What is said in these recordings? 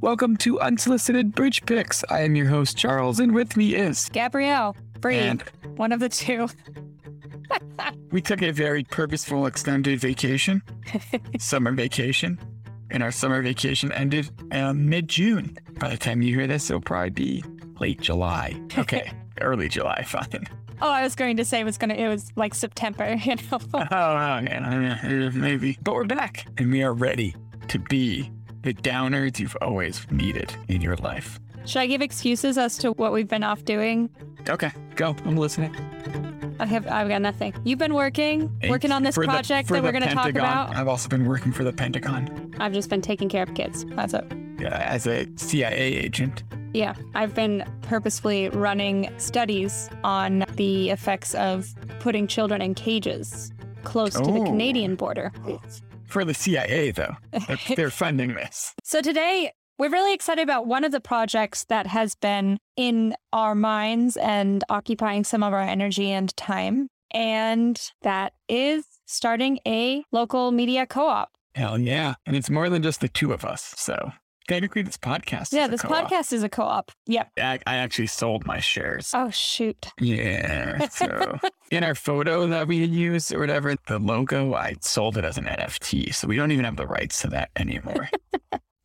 Welcome to Unsolicited Bridge Picks. I am your host, Charles, and with me is... Gabrielle. Bree. And... one of the two. We took a very purposeful extended vacation, summer vacation, and our summer vacation ended mid-June. By the time you hear this, it'll probably be late July. Okay, early July, fine. Oh, I was going to say it was like September, you know? Maybe. But we're back, and we are ready to be the downers you've always needed in your life. Should I give excuses as to what we've been off doing? Okay, go. I'm listening. I've got nothing. You've been working on this project that we're going to talk about. I've also been working for the Pentagon. I've just been taking care of kids. That's it. Yeah, as a CIA agent. Yeah, I've been purposefully running studies on the effects of putting children in cages close to the Canadian border. For the CIA, though. They're funding this. So today... we're really excited about one of the projects that has been in our minds and occupying some of our energy and time, and that is starting a local media co-op. Hell yeah. And it's more than just the two of us, so... technically, this podcast is a co-op. Yeah, this podcast is a co-op. Yep. I actually sold my shares. Oh, shoot. Yeah. So in our photo that we had used or whatever, the logo, I sold it as an NFT. So we don't even have the rights to that anymore.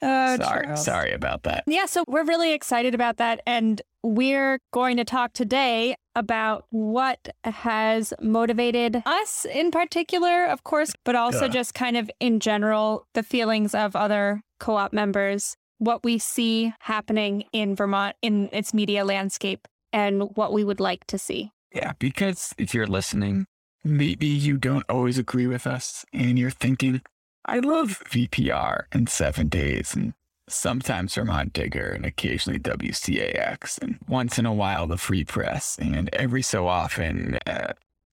Oh, sorry about that. Yeah, so we're really excited about that. And we're going to talk today about what has motivated us in particular, of course, but also just kind of in general, the feelings of other co-op members, what we see happening in Vermont in its media landscape, and what we would like to see. Yeah, because if you're listening, maybe you don't always agree with us and you're thinking, I love VPR and 7 Days and sometimes Vermont Digger and occasionally WCAX and once in a while the Free Press and every so often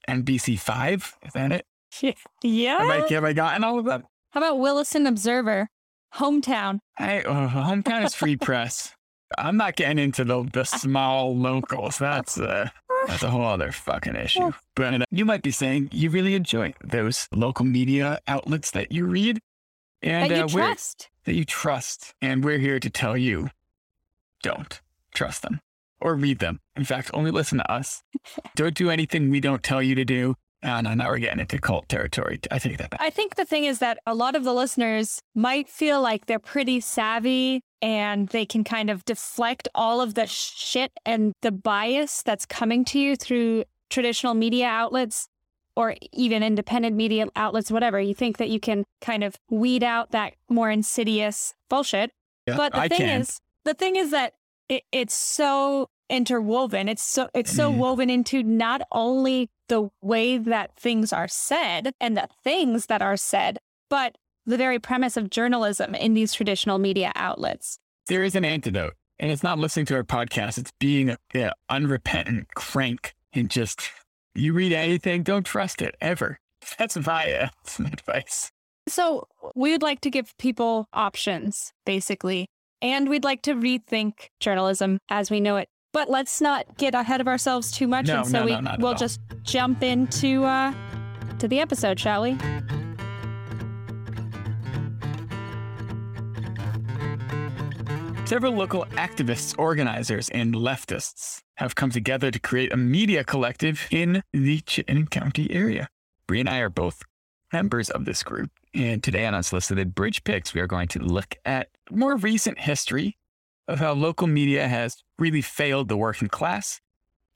NBC5. Is that it? Yeah. Have I gotten all of that? How about Willison Observer? Hometown. Hometown is Free Press. I'm not getting into the small locals. That's a whole other fucking issue. But you might be saying you really enjoy those local media outlets that you read. And that you trust. And we're here to tell you, don't trust them or read them. In fact, only listen to us. Don't do anything we don't tell you to do. No, now we're getting into cult territory. I take that back. I think the thing is that a lot of the listeners might feel like they're pretty savvy and they can kind of deflect all of the shit and the bias that's coming to you through traditional media outlets or even independent media outlets, whatever. You think that you can kind of weed out that more insidious bullshit. Yeah, but the thing is that it's so interwoven. It's so woven into not only the way that things are said and the things that are said, but the very premise of journalism in these traditional media outlets. There is an antidote, and it's not listening to our podcast. It's being an unrepentant crank and just, you read anything, don't trust it ever. That's my advice. So we would like to give people options, basically. And we'd like to rethink journalism as we know it. But let's not get ahead of ourselves too much. We'll just jump into to the episode, shall we? Several local activists, organizers, and leftists have come together to create a media collective in the Chittenden County area. Bree and I are both members of this group. And today on Unsolicited Bridge Picks, we are going to look at more recent history of how local media has really failed the working class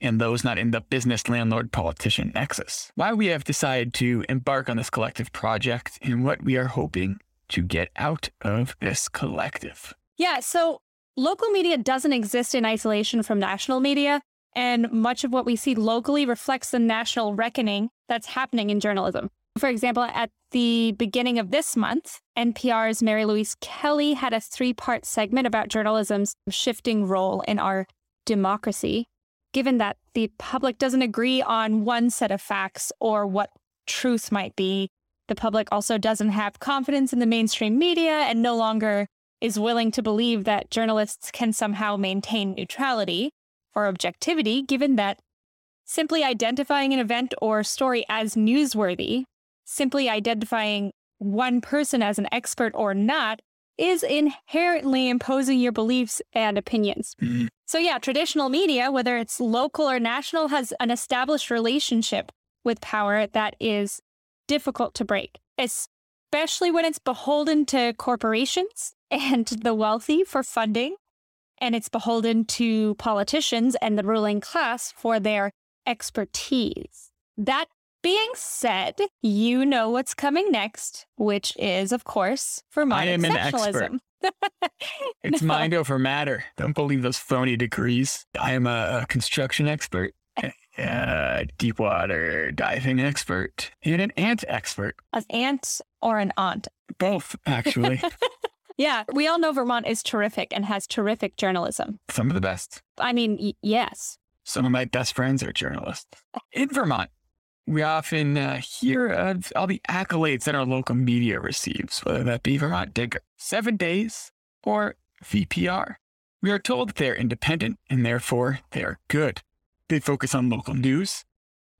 and those not in the business landlord politician nexus. Why we have decided to embark on this collective project and what we are hoping to get out of this collective. Yeah, so local media doesn't exist in isolation from national media, and much of what we see locally reflects the national reckoning that's happening in journalism. For example, at the beginning of this month, NPR's Mary Louise Kelly had a 3-part segment about journalism's shifting role in our democracy, given that the public doesn't agree on one set of facts or what truth might be. The public also doesn't have confidence in the mainstream media and no longer is willing to believe that journalists can somehow maintain neutrality or objectivity, given that simply identifying an event or story as newsworthy, simply identifying one person as an expert or not, is inherently imposing your beliefs and opinions. Mm-hmm. So yeah, traditional media, whether it's local or national, has an established relationship with power that is difficult to break, especially when it's beholden to corporations and the wealthy for funding, and it's beholden to politicians and the ruling class for their expertise. That being said, you know what's coming next, which is, of course, Vermont exceptionalism. I am an expert. It's mind over matter. Don't believe those phony degrees. I am a construction expert, deep water diving expert, and an ant expert. An ant or an aunt? Both, actually. Yeah, we all know Vermont is terrific and has terrific journalism. Some of the best. I mean, yes. Some of my best friends are journalists. In Vermont, we often hear of all the accolades that our local media receives, whether that be Vermont Digger, 7 Days, or VPR. We are told that they're independent and therefore they are good. They focus on local news.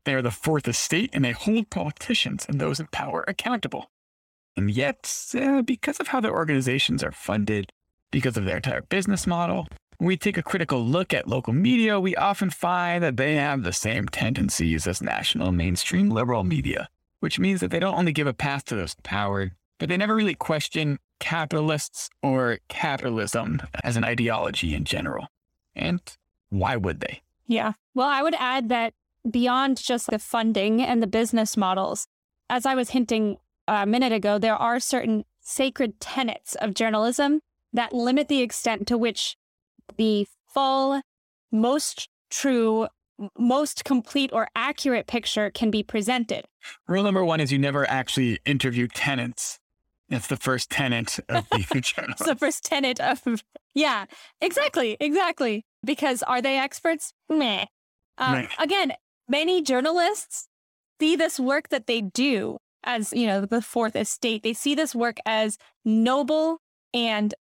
They are the fourth estate and they hold politicians and those in power accountable. And yet, because of how their organizations are funded, because of their entire business model, when we take a critical look at local media, we often find that they have the same tendencies as national mainstream liberal media, which means that they don't only give a pass to those in power, but they never really question capitalists or capitalism as an ideology in general. And why would they? Yeah. Well, I would add that beyond just the funding and the business models, as I was hinting a minute ago, there are certain sacred tenets of journalism that limit the extent to which the full, most true, most complete or accurate picture can be presented. Rule number one is you never actually interview tenants. That's the first tenet of the journal. It's the first tenet of, yeah, exactly. Because are they experts? Meh. Right. Again, many journalists see this work that they do as, you know, the fourth estate. They see this work as noble and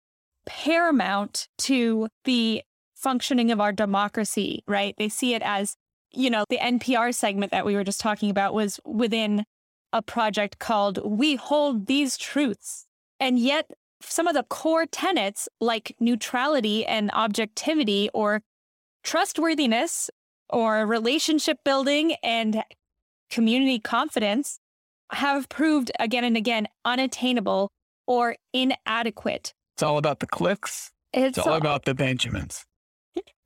paramount to the functioning of our democracy, right? They see it as, you know, the NPR segment that we were just talking about was within a project called We Hold These Truths. And yet some of the core tenets like neutrality and objectivity or trustworthiness or relationship building and community confidence have proved again and again unattainable or inadequate. It's all about the clicks. It's all about the Benjamins.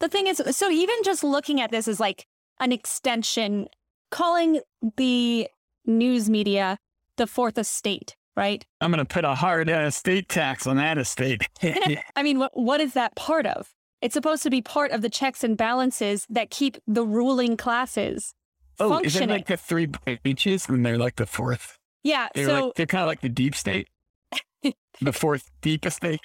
The thing is, so even just looking at this as like an extension, calling the news media the fourth estate, right? I'm going to put a hard estate tax on that estate. I mean, what is that part of? It's supposed to be part of the checks and balances that keep the ruling classes functioning. Is it like the three branches and they're like the fourth? Yeah. They're kind of like the deep state. The fourth deepest thing.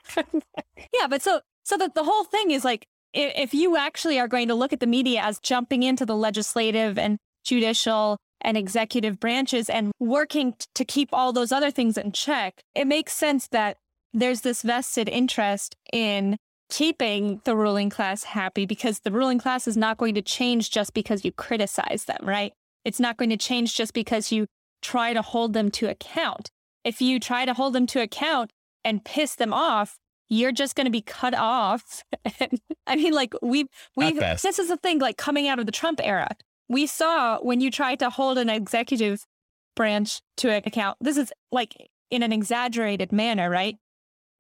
Yeah, but so that the whole thing is like, if you actually are going to look at the media as jumping into the legislative and judicial and executive branches and working to keep all those other things in check, it makes sense that there's this vested interest in keeping the ruling class happy, because the ruling class is not going to change just because you criticize them, right? It's not going to change just because you try to hold them to account. If you try to hold them to account and piss them off, you're just going to be cut off. I mean, like we this is the thing, like coming out of the Trump era, we saw when you tried to hold an executive branch to account, this is like in an exaggerated manner, right?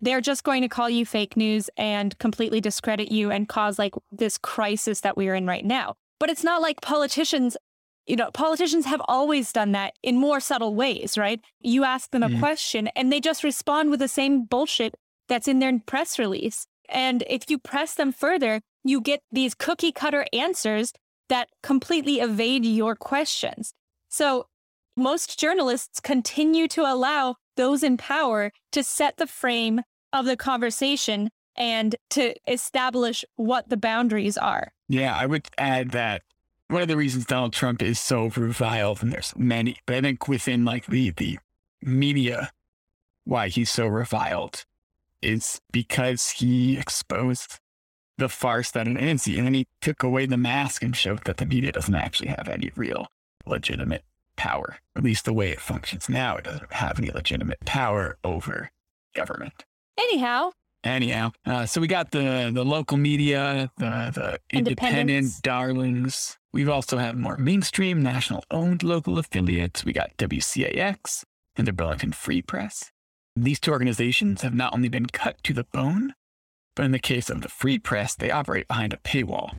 They're just going to call you fake news and completely discredit you and cause like this crisis that we're in right now. But it's not like politicians. You know, politicians have always done that in more subtle ways, right? You ask them a question and they just respond with the same bullshit that's in their press release. And if you press them further, you get these cookie cutter answers that completely evade your questions. So most journalists continue to allow those in power to set the frame of the conversation and to establish what the boundaries are. Yeah, I would add that one of the reasons Donald Trump is so reviled, and there's many, but I think within like the media, why he's so reviled is because he exposed the farce that it is. And then he took away the mask and showed that the media doesn't actually have any real legitimate power. At least the way it functions now, it doesn't have any legitimate power over government. Anyhow. So we got the local media, the independent darlings. We've also have more mainstream, national-owned local affiliates. We got WCAX and the Burlington Free Press. These two organizations have not only been cut to the bone, but in the case of the Free Press, they operate behind a paywall,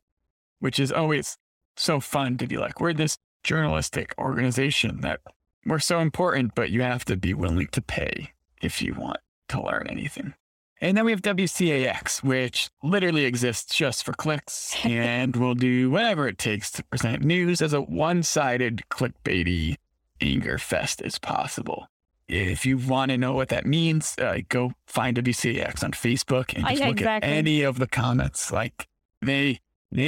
which is always so fun to be like, we're this journalistic organization that we're so important, but you have to be willing to pay if you want to learn anything. And then we have WCAX, which literally exists just for clicks and will do whatever it takes to present news as a one-sided, clickbaity anger fest as possible. If you want to know what that means, go find WCAX on Facebook and just look at any of the comments. Like they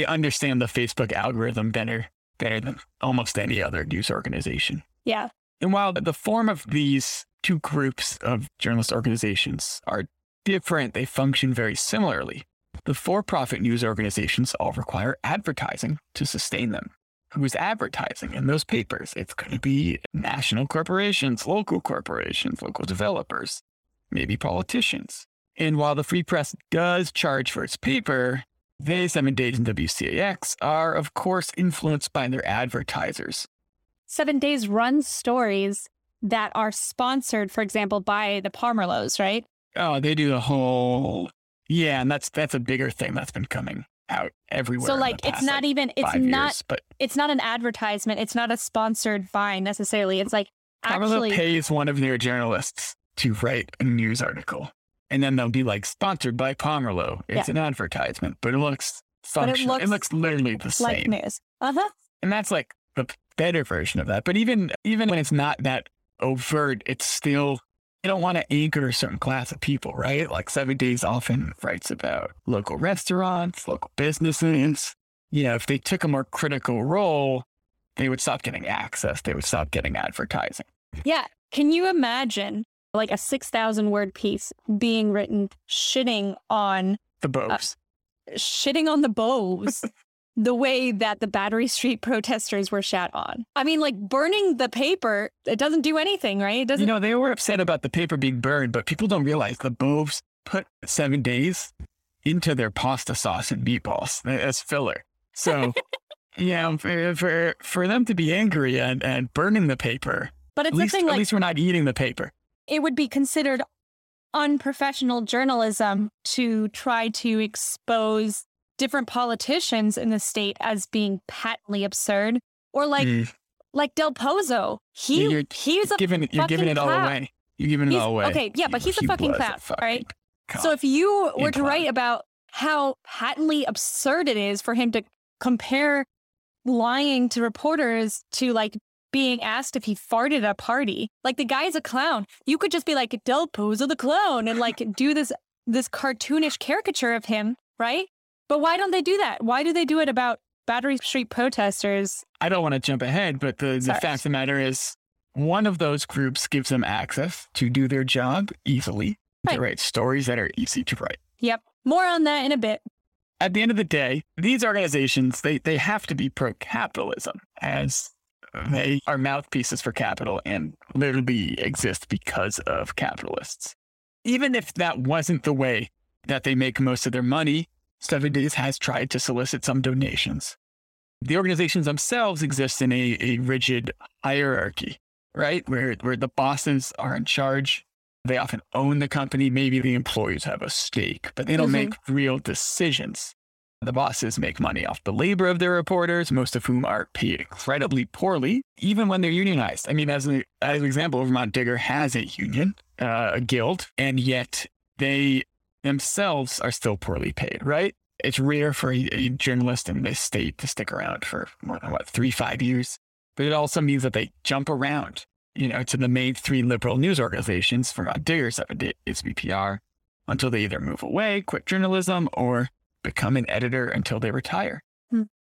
understand the Facebook algorithm better than almost any other news organization. Yeah. And while the form of these two groups of journalist organizations are different, they function very similarly. The for-profit news organizations all require advertising to sustain them. Who's advertising in those papers? It's going to be national corporations, local developers, maybe politicians. And while the Free Press does charge for its paper, they, 7 Days and WCAX, are, of course, influenced by their advertisers. 7 Days runs stories that are sponsored, for example, by the Pomerleaus, right? Oh, they do the whole... Yeah, and that's a bigger thing that's been coming out everywhere. So like it's not an advertisement, it's not a sponsored buy necessarily. It's like actually pays one of their journalists to write a news article. And then they'll be like sponsored by Pomerleau. It's an advertisement, but it looks functional. It looks literally the same. Like news. Uh-huh. And that's like the better version of that. But even when it's not that overt, it's still they don't want to anchor a certain class of people, right? Like 7 Days often writes about local restaurants, local businesses. You know, if they took a more critical role, they would stop getting access. They would stop getting advertising. Yeah. Can you imagine like a 6,000 word piece being written shitting on the Boves? Shitting on the Boves. The way that the Battery Street protesters were shat on. I mean, like burning the paper, it doesn't do anything, right? It doesn't. You know, they were upset about the paper being burned, but people don't realize the Boves put 7 Days into their pasta sauce and meatballs as filler. So, yeah, for them to be angry and burning the paper, but it's at least we're not eating the paper. It would be considered unprofessional journalism to try to expose different politicians in the state as being patently absurd, or like Del Pozo. You're giving it all away. Okay, yeah, but he's a fucking clown, right? So if you were to write about how patently absurd it is for him to compare lying to reporters to like being asked if he farted at a party, like the guy's a clown. You could just be like Del Pozo the clown and like do this cartoonish caricature of him, right? But why don't they do that? Why do they do it about Battery Street protesters? I don't want to jump ahead, but the fact of the matter is one of those groups gives them access to do their job easily, to write stories that are easy to write. Yep. More on that in a bit. At the end of the day, these organizations, they have to be pro-capitalism, as they are mouthpieces for capital and literally exist because of capitalists. Even if that wasn't the way that they make most of their money, 7 Days has tried to solicit some donations. The organizations themselves exist in a rigid hierarchy, right? Where the bosses are in charge. They often own the company. Maybe the employees have a stake, but they don't make real decisions. The bosses make money off the labor of their reporters, most of whom are paid incredibly poorly, even when they're unionized. I mean, as an example, Vermont Digger has a union, a guild, and yet they themselves are still poorly paid, right? It's rare for a journalist in this state to stick around for more than 3-5 years. But it also means that they jump around, you know, to the main three liberal news organizations for Vermont Digger, 7 Days, VPR, until they either move away, quit journalism, or become an editor until they retire.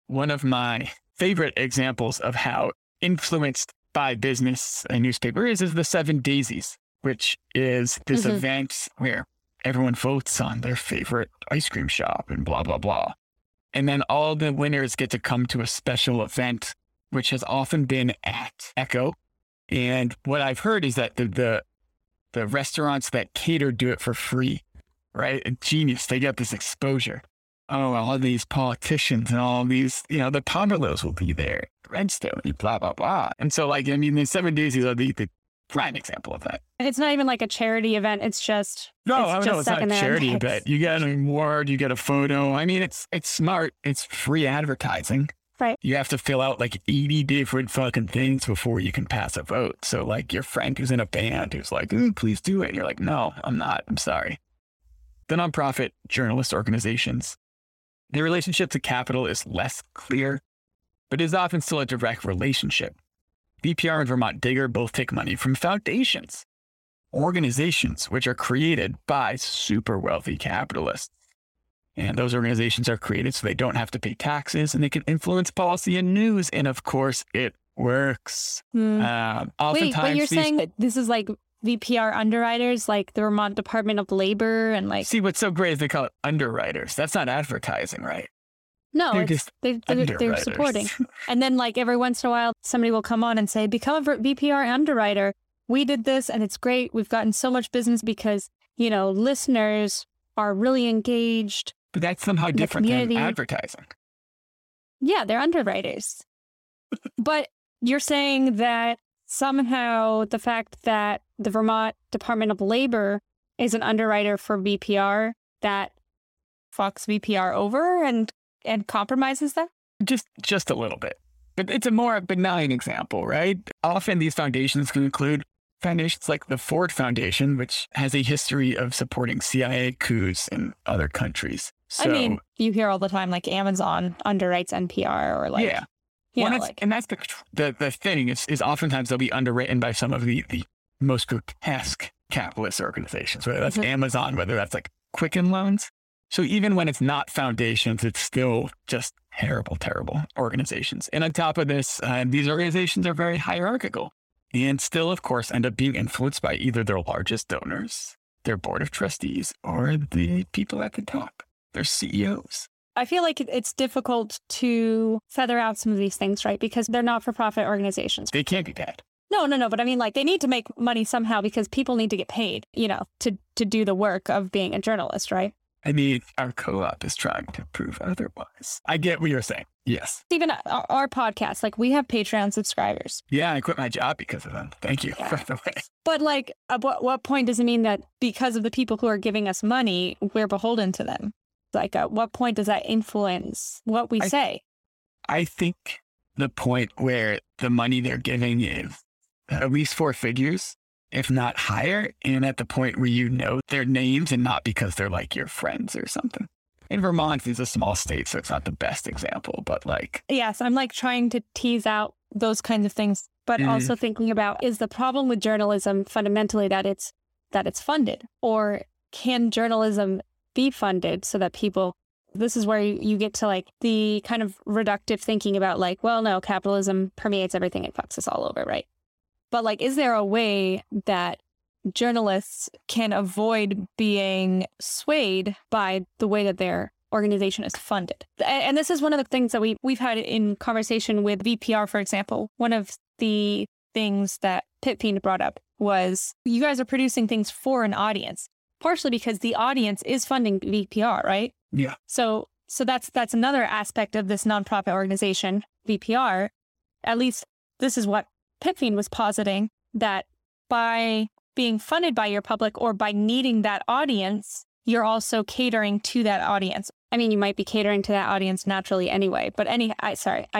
One of my favorite examples of how influenced by business a newspaper is the 7 Daisies, which is this event where everyone votes on their favorite ice cream shop and blah, blah, blah. And then all the winners get to come to a special event, which has often been at Echo. And what I've heard is that the restaurants that cater do it for free. right? A genius. They get this exposure. Oh, all these politicians and all these, you know, the Pomerleaus will be there, Redstone, blah, blah, blah. And so, like, I mean, the 7 days is the prime example of that. It's not even like a charity event. It's just, it's not a charity event. You get an award, you get a photo. I mean, it's smart. It's free advertising. Right. You have to fill out like 80 different fucking things before you can pass a vote. So like your friend who's in a band who's like, please do it. And you're like, no, I'm not. I'm sorry. The nonprofit journalist organizations, their relationship to capital is less clear, but is often still a direct relationship. VPR and Vermont Digger both take money from foundations, organizations which are created by super wealthy capitalists. And those organizations are created so they don't have to pay taxes and they can influence policy and news. And of course, it works. Oftentimes, but you're saying that this is like VPR underwriters, like the Vermont Department of Labor and like... See, what's so great is they call it underwriters. That's not advertising, right? No, they're supporting. And then like every once in a while, somebody will come on and say, become a VPR underwriter. We did this and it's great. We've gotten so much business because, you know, listeners are really engaged. But that's somehow different than advertising. Yeah, they're underwriters. But you're saying that somehow the fact that the Vermont Department of Labor is an underwriter for VPR, that fucks VPR over and compromises them? Just a little bit. But it's a more benign example, right? Often these foundations can include foundations like the Ford Foundation, which has a history of supporting CIA coups in other countries. So, I mean, you hear all the time, like Amazon underwrites NPR or like... Yeah. You know, and that's the thing is oftentimes they'll be underwritten by some of the most grotesque capitalist organizations, whether that's Amazon, whether that's like Quicken Loans. So even when it's not foundations, it's still just terrible, terrible organizations. And on top of this, these organizations are very hierarchical. And still, of course, end up being influenced by either their largest donors, their board of trustees, or the people at the top, their CEOs. I feel like it's difficult to feather out some of these things, right? Because they're not-for-profit organizations. They can't be bad. No. But I mean, like, they need to make money somehow because people need to get paid, you know, to do the work of being a journalist, right? I mean, our co-op is trying to prove otherwise. I get what you're saying. Yes. Even our podcast, like we have Patreon subscribers. Yeah, I quit my job because of them. Thank you, by the way. But like, at what point does it mean that because of the people who are giving us money, we're beholden to them? Like, at what point does that influence what we say? I think the point where the money they're giving is at least four figures, if not higher, and at the point where you know their names and not because they're like your friends or something. In Vermont, it's a small state, so it's not the best example, but like... Yes, I'm like trying to tease out those kinds of things, but also thinking about, is the problem with journalism fundamentally that it's funded? Or can journalism be funded so that people... This is where you get to like the kind of reductive thinking about like, well, no, capitalism permeates everything. It fucks us all over, right? But like, is there a way that journalists can avoid being swayed by the way that their organization is funded? And this is one of the things that we've had in conversation with VPR, for example. One of the things that Pit Fiend brought up was, you guys are producing things for an audience, partially because the audience is funding VPR, right? Yeah. So that's another aspect of this nonprofit organization, VPR. At least this is what Pit Fiend was positing, that by being funded by your public or by needing that audience, you're also catering to that audience. I mean, you might be catering to that audience naturally anyway, but I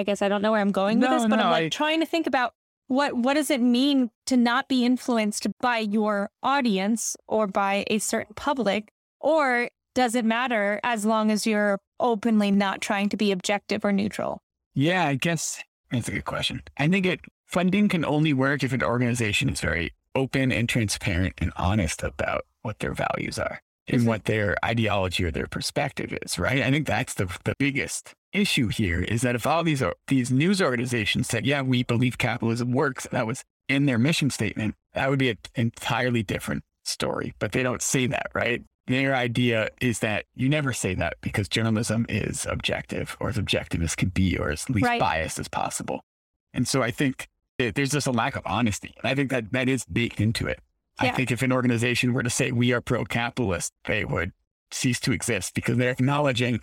guess I don't know where I'm going with this, but I'm like trying to think about what does it mean to not be influenced by your audience or by a certain public, or does it matter as long as you're openly not trying to be objective or neutral? Yeah, I guess that's a good question. I think funding can only work if an organization is very open and transparent and honest about what their values are and what their ideology or their perspective is, right? I think that's the biggest issue here, is that if all these news organizations said, yeah, we believe capitalism works, that was in their mission statement, that would be an entirely different story. But they don't say that, right? Their idea is that you never say that because journalism is objective, or as objective as can be, or as least biased as possible. And so I think there's just a lack of honesty. And I think that is baked into it. Yeah. I think if an organization were to say we are pro-capitalist, they would cease to exist because they're acknowledging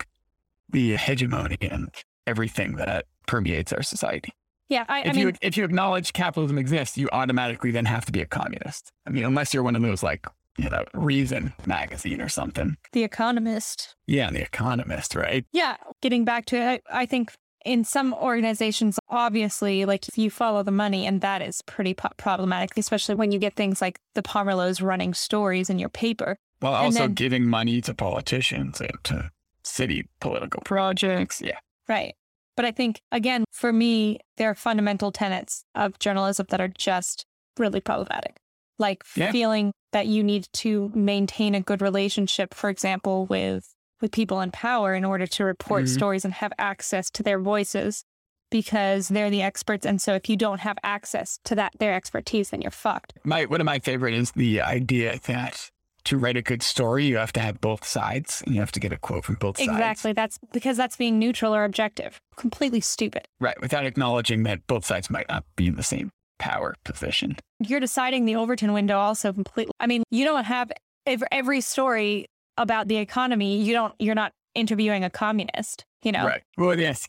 the hegemony and everything that permeates our society. Yeah, if you acknowledge capitalism exists, you automatically then have to be a communist. I mean, unless you're one of those like, you know, Reason magazine or something. The Economist. Yeah, The Economist, right? Yeah. Getting back to it, I think in some organizations, obviously, like you follow the money, and that is pretty problematic, especially when you get things like the Pomerleaus running stories in your paper. Well, also then giving money to politicians and to city political projects. Yeah. Right. But I think, again, for me, there are fundamental tenets of journalism that are just really problematic. Like feeling that you need to maintain a good relationship, for example, with people in power in order to report stories and have access to their voices because they're the experts. And so if you don't have access to that, their expertise, then you're fucked. One of my favorite is the idea that to write a good story, you have to have both sides and you have to get a quote from both sides. Exactly. That's because that's being neutral or objective. Completely stupid. Right. Without acknowledging that both sides might not be in the same power position. You're deciding the Overton window also completely. I mean, you don't have every story about the economy. You're not interviewing a communist, you know? Right. Well, yes.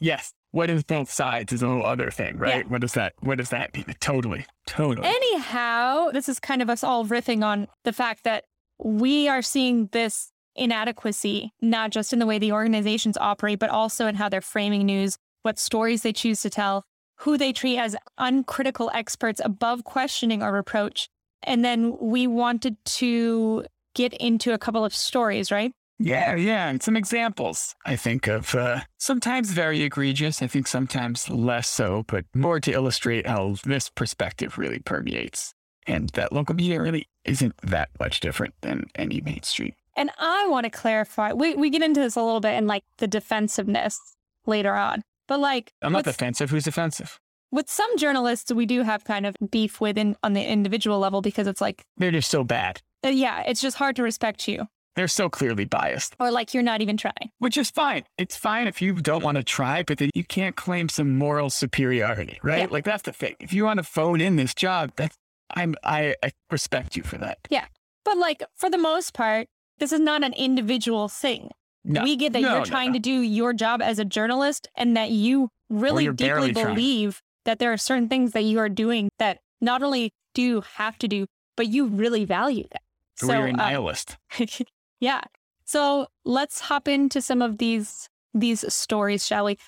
What is both sides is a whole other thing, right? Yeah. What does that mean? Totally. Anyhow, this is kind of us all riffing on the fact that we are seeing this inadequacy, not just in the way the organizations operate, but also in how they're framing news, what stories they choose to tell, who they treat as uncritical experts above questioning or reproach. And then we wanted to get into a couple of stories, right? Yeah. And some examples, I think, of sometimes very egregious, I think sometimes less so, but more to illustrate how this perspective really permeates. And that local media really isn't that much different than any mainstream. And I want to clarify, we get into this a little bit in like the defensiveness later on, but like... I'm not defensive. Who's defensive? With some journalists, we do have kind of beef within on the individual level because it's like... They're just so bad. Yeah, it's just hard to respect you. They're so clearly biased. Or like you're not even trying. Which is fine. It's fine if you don't want to try, but then you can't claim some moral superiority, right? Yeah. Like that's the thing. If you want to phone in this job, I respect you for that. Yeah. But like for the most part, this is not an individual thing. No. We get that you're trying to do your job as a journalist and that you really deeply believe that there are certain things that you are doing that not only do you have to do, but you really value that. So you're a nihilist. Yeah. So let's hop into some of these stories, shall we?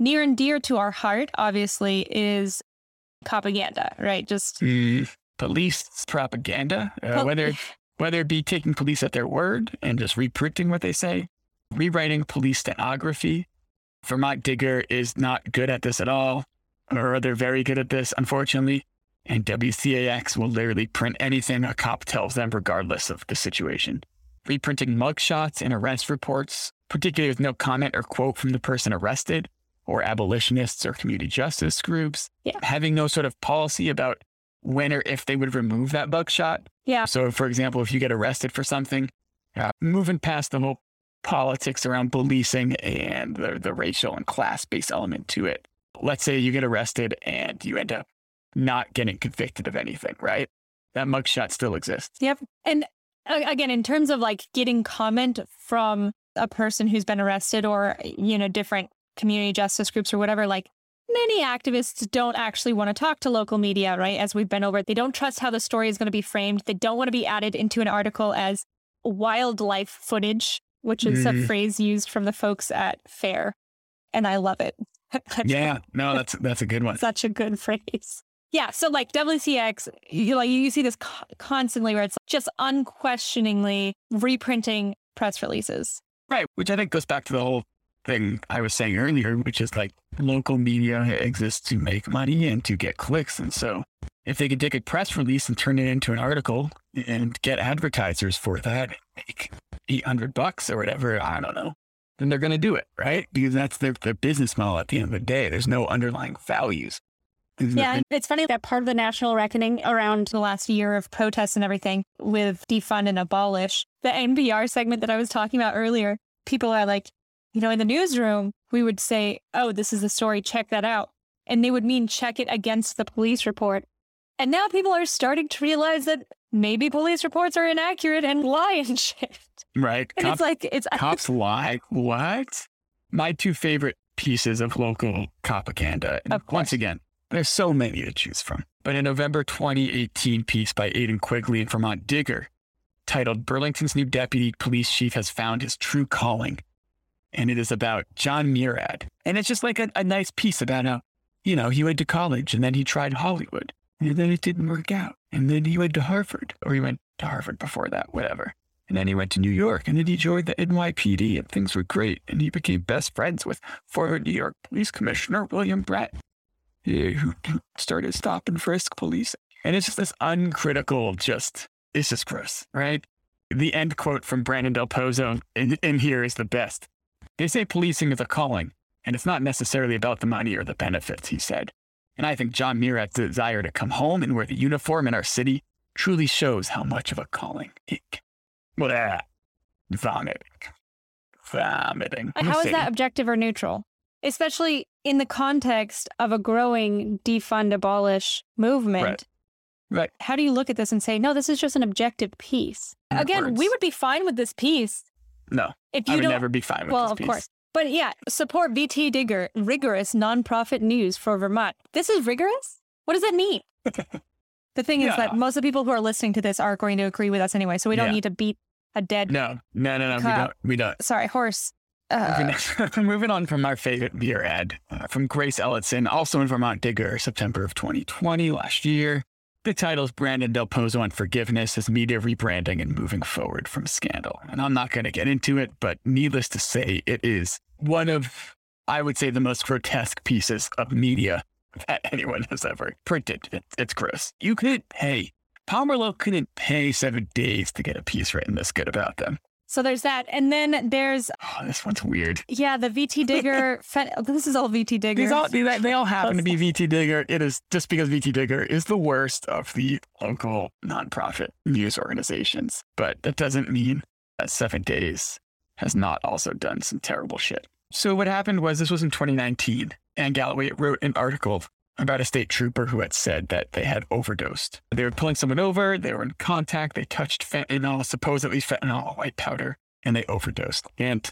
Near and dear to our heart, obviously, is propaganda, right? Just police propaganda, whether it be taking police at their word and just reprinting what they say, rewriting police stenography. Vermont Digger is not good at this at all, or they're very good at this, unfortunately. And WCAX will literally print anything a cop tells them, regardless of the situation. Reprinting mugshots and arrest reports, particularly with no comment or quote from the person arrested, or abolitionists or community justice groups, having no sort of policy about when or if they would remove that mugshot. Yeah. So, for example, if you get arrested for something, moving past the whole politics around policing and the racial and class-based element to it. Let's say you get arrested and you end up not getting convicted of anything, right? That mugshot still exists. Yep. And again, in terms of like getting comment from a person who's been arrested or, you know, different community justice groups or whatever, like many activists don't actually want to talk to local media, right? As we've been over, they don't trust how the story is going to be framed. They don't want to be added into an article as wildlife footage, which is a phrase used from the folks at FAIR. And I love it. That's a good one. Such a good phrase. Yeah. So like WCX, you see this constantly where it's just unquestioningly reprinting press releases. Right. Which I think goes back to the whole thing I was saying earlier, which is like local media exists to make money and to get clicks. And so if they could take a press release and turn it into an article and get advertisers for that, make $800 or whatever, I don't know, then they're going to do it, right? Because that's their business model at the end of the day. There's no underlying values. Yeah, it's funny that part of the national reckoning around the last year of protests and everything with defund and abolish, the NPR segment that I was talking about earlier, people are like, you know, in the newsroom, we would say, oh, this is the story, check that out. And they would mean check it against the police report. And now people are starting to realize that maybe police reports are inaccurate and lie and shit. Right. And cops lie. What? My two favorite pieces of local propaganda. And once again, there's so many to choose from. But a November 2018 piece by Aidan Quigley in Vermont Digger titled Burlington's New Deputy Police Chief Has Found His True Calling. And it is about John Murad. And it's just like a nice piece about how, you know, he went to college and then he tried Hollywood and then it didn't work out. And then he went to Harvard, or he went to Harvard before that, whatever. And then he went to New York and then he joined the NYPD and things were great. And he became best friends with former New York Police Commissioner William Brett, who started stop and frisk police. And it's just this uncritical, it's just gross, right? The end quote from Brandon Del Pozo in here is the best. They say policing is a calling, and it's not necessarily about the money or the benefits, he said. And I think John Murad's desire to come home and wear the uniform in our city truly shows how much of a calling it can. Blah. Vomiting. How is that objective or neutral? Especially in the context of a growing defund, abolish movement. Right. How do you look at this and say, no, this is just an objective piece? Again, we would be fine with this piece. No, I would never be fine with this piece. Well, of course. But yeah, support VT Digger, rigorous nonprofit news for Vermont. This is rigorous? What does that mean? The thing is that most of the people who are listening to this are going to agree with us anyway, so we don't need to beat a dead... No, we don't. Sorry, horse. Moving on from our favorite beer ad, from Grace Ellison, also in Vermont Digger, September of 2020, last year. The title's Brandon Del Pozo on forgiveness as media rebranding and moving forward from scandal. And I'm not going to get into it, but needless to say, it is one of, I would say, the most grotesque pieces of media that anyone has ever printed. It's gross. You couldn't pay. Pomerleau couldn't pay 7 days to get a piece written this good about them. So there's that. And then there's... Oh, this one's weird. Yeah, the VT Digger... This is all VT Digger. They all happen to be VT Digger. It is just because VT Digger is the worst of the local nonprofit news organizations. But that doesn't mean that 7 Days has not also done some terrible shit. So what happened was, this was in 2019. Anne Galloway wrote an article about a state trooper who had said that they had overdosed. They were pulling someone over, they were in contact, they touched fentanyl, supposedly fentanyl, white powder, and they overdosed. And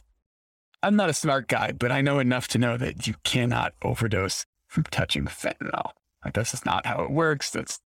I'm not a smart guy, but I know enough to know that you cannot overdose from touching fentanyl. Like, this is not how it works. It's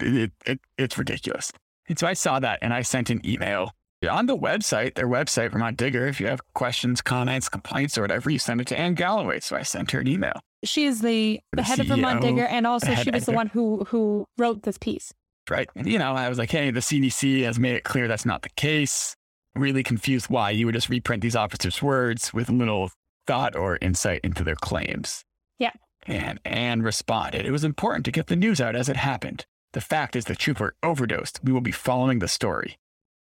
ridiculous. And so I saw that and I sent an email. On the website, their website, Vermont Digger, if you have questions, comments, complaints, or whatever, you send it to Anne Galloway. So I sent her an email. She is the head CEO, of Vermont Digger, and also she was the one who wrote this piece. Right. And, you know, I was like, hey, the CDC has made it clear that's not the case. Really confused why you would just reprint these officers' words with little thought or insight into their claims. Yeah. And Anne responded, it was important to get the news out as it happened. The fact is the trooper overdosed. We will be following the story.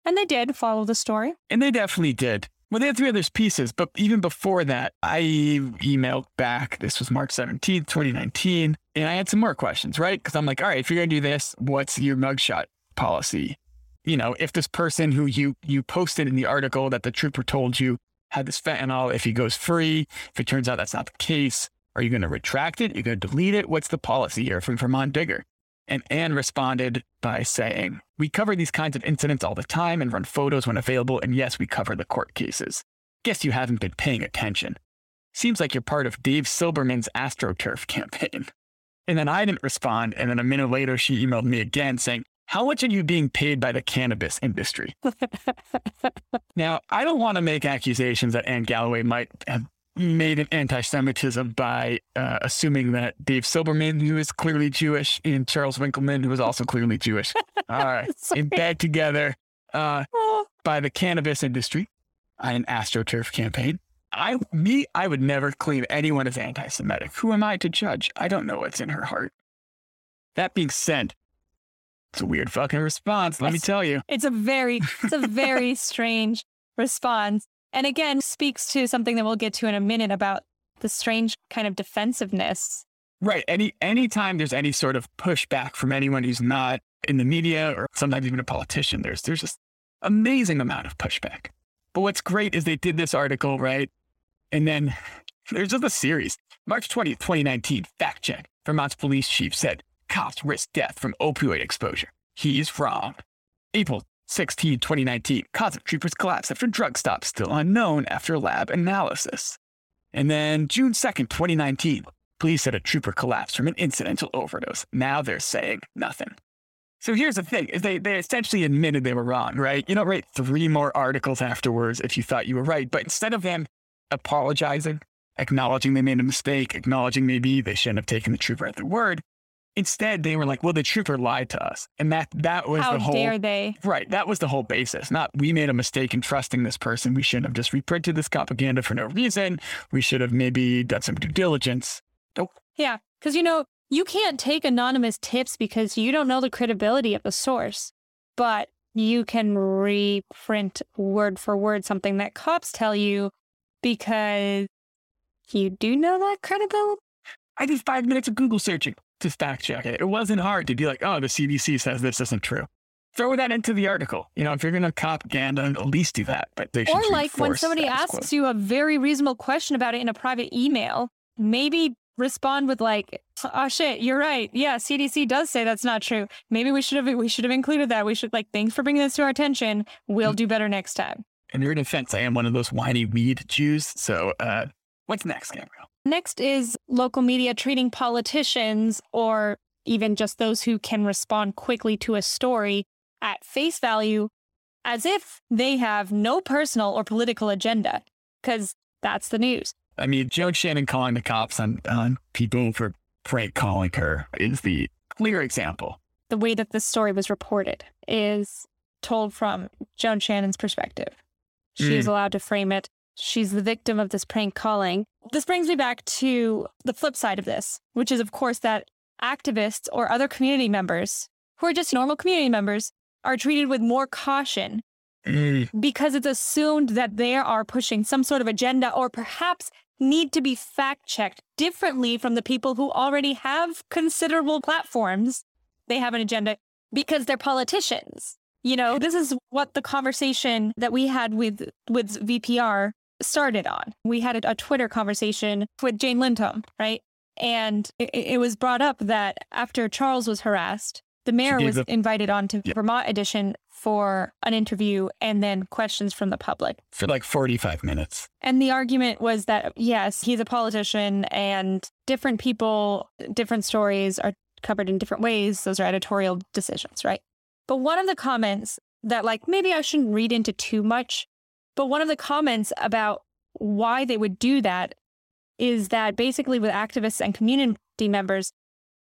And they did follow the story. And they definitely did. Well, they had three other pieces, but even before that, I emailed back. This was March 17th, 2019. And I had some more questions, right? Because I'm like, all right, if you're going to do this, what's your mugshot policy? You know, if this person who you posted in the article that the trooper told you had this fentanyl, if he goes free, if it turns out that's not the case, are you going to retract it? Are you going to delete it? What's the policy here from Vermont Digger? And Anne responded by saying, we cover these kinds of incidents all the time and run photos when available. And yes, we cover the court cases. Guess you haven't been paying attention. Seems like you're part of Dave Silberman's AstroTurf campaign. And then I didn't respond. And then a minute later, she emailed me again saying, how much are you being paid by the cannabis industry? Now, I don't want to make accusations that Anne Galloway might have made an anti-Semitism by assuming that Dave Silberman, who is clearly Jewish, and Charles Winkleman, who is also clearly Jewish, are in bed together by the cannabis industry on an AstroTurf campaign. I would never claim anyone as anti-Semitic. Who am I to judge? I don't know what's in her heart. That being said, it's a weird fucking response, let me tell you. It's a very strange response. And again, speaks to something that we'll get to in a minute about the strange kind of defensiveness. Right. Anytime there's any sort of pushback from anyone who's not in the media or sometimes even a politician, there's just amazing amount of pushback. But what's great is they did this article, right? And then there's just a series. March 20th, 2019, fact check. Vermont's police chief said, cops risk death from opioid exposure. He's wrong. April 16, 2019, cause of troopers collapse after drug stop, still unknown after lab analysis. And then June 2nd, 2019, police said a trooper collapsed from an incidental overdose. Now they're saying nothing. So here's the thing, is they essentially admitted they were wrong, right? You don't write three more articles afterwards if you thought you were right, but instead of them apologizing, acknowledging they made a mistake, acknowledging maybe they shouldn't have taken the trooper at their word, instead they were like, well, the trooper lied to us. And that was the whole— How dare they? Right, that was the whole basis. Not, we made a mistake in trusting this person. We shouldn't have just reprinted this propaganda for no reason. We should have maybe done some due diligence. Nope. Yeah, because, you know, you can't take anonymous tips because you don't know the credibility of the source, but you can reprint word for word something that cops tell you because you do know that credibility. I did 5 minutes of Google searching to fact check it. It wasn't hard to be like, oh, the CDC says this isn't true. Throw that into the article. You know, if you're going to propaganda, at least do that. But they should— Or like when somebody asks you a very reasonable question about it in a private email, maybe respond with like, oh shit, you're right. Yeah, CDC does say that's not true. Maybe we should have included that. We should, like, thanks for bringing this to our attention. We'll do better next time. In your defense, I am one of those whiny weed Jews. So what's next, Gabrielle? Next is local media treating politicians, or even just those who can respond quickly to a story at face value, as if they have no personal or political agenda, because that's the news. I mean, Joan Shannon calling the cops on people for prank calling her is the clear example. The way that this story was reported is told from Joan Shannon's perspective. She's allowed to frame it. She's the victim of this prank calling. This brings me back to the flip side of this, which is, of course, that activists or other community members who are just normal community members are treated with more caution because it's assumed that they are pushing some sort of agenda or perhaps need to be fact-checked differently from the people who already have considerable platforms. They have an agenda because they're politicians. You know, this is what the conversation that we had with VPR started on. We had a Twitter conversation with Jane Lindholm, right? And it was brought up that after Charles was harassed, the mayor was invited on to Vermont Edition for an interview and then questions from the public. For like 45 minutes. And the argument was that, yes, he's a politician and different people, different stories are covered in different ways. Those are editorial decisions, right? But one of the comments that, like, maybe I shouldn't read into too much, but one of the comments about why they would do that is that basically with activists and community members,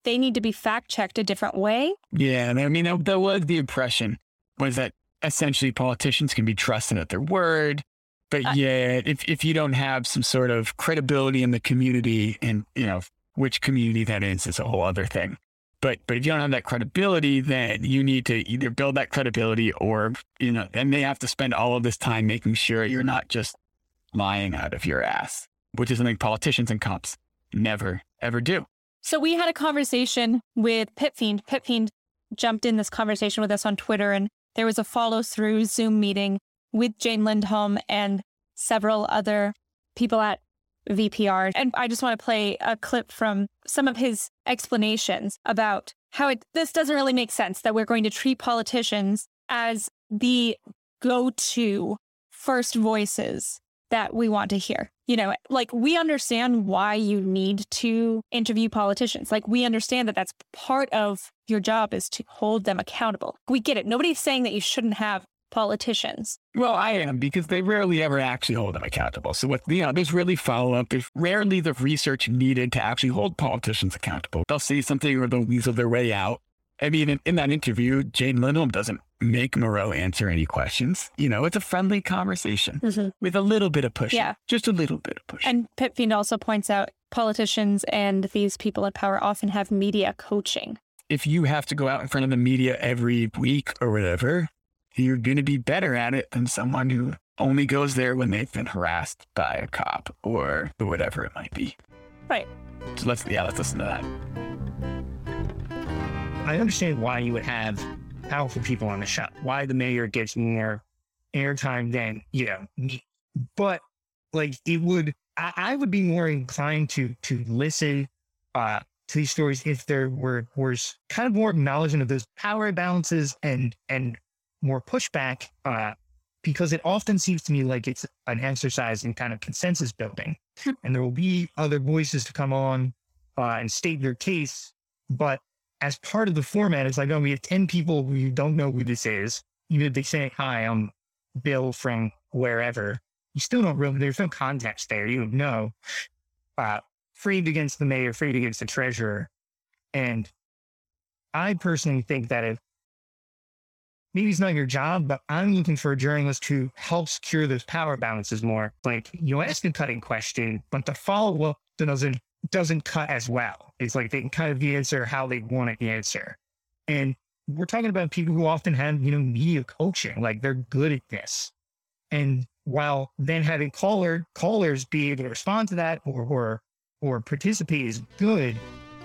they need to be fact-checked a different way. Yeah, I mean, that was the impression, was that essentially politicians can be trusted at their word. But if you don't have some sort of credibility in the community, and, you know, which community that is a whole other thing. But if you don't have that credibility, then you need to either build that credibility or, you know, and they have to spend all of this time making sure you're not just lying out of your ass, which is something politicians and cops never, ever do. So we had a conversation with Pit Fiend. Pit Fiend jumped in this conversation with us on Twitter, and there was a follow-through Zoom meeting with Jane Lindholm and several other people at VPR. And I just want to play a clip from some of his explanations about how this doesn't really make sense, that we're going to treat politicians as the go-to first voices that we want to hear. You know, like, we understand why you need to interview politicians. Like, we understand that that's part of your job, is to hold them accountable. We get it. Nobody's saying that you shouldn't have politicians. Well, I am, because they rarely ever actually hold them accountable. So, you know, there's really follow-up. There's rarely the research needed to actually hold politicians accountable. They'll say something or they'll weasel their way out. I mean, in that interview, Jane Lindholm doesn't make Moreau answer any questions. You know, it's a friendly conversation with a little bit of pushing. Yeah. Just a little bit of pushing. And Pit Fiend also points out politicians and these people in power often have media coaching. If you have to go out in front of the media every week or whatever, you're going to be better at it than someone who only goes there when they've been harassed by a cop or whatever it might be. Right. So let's listen to that. I understand why you would have powerful people on the show, why the mayor gets more airtime than, you know, but like I would be more inclined to listen to these stories if there was kind of more acknowledgement of those power imbalances and more pushback, because it often seems to me like it's an exercise in kind of consensus building. And there will be other voices to come on and state their case. But as part of the format, it's like, oh, we have 10 people who don't know who this is. Even if they say, hi, I'm Bill from wherever, you still don't really, there's no context there. You don't know. Framed against the mayor, framed against the treasurer. And I personally think that if, maybe it's not your job, but I'm looking for a journalist who helps cure those power balances more. Like, you ask a cutting question, but the follow-up doesn't cut as well. It's like they can cut the answer how they want it to answer. And we're talking about people who often have, media coaching, like they're good at this. And while then having callers be able to respond to that or participate is good,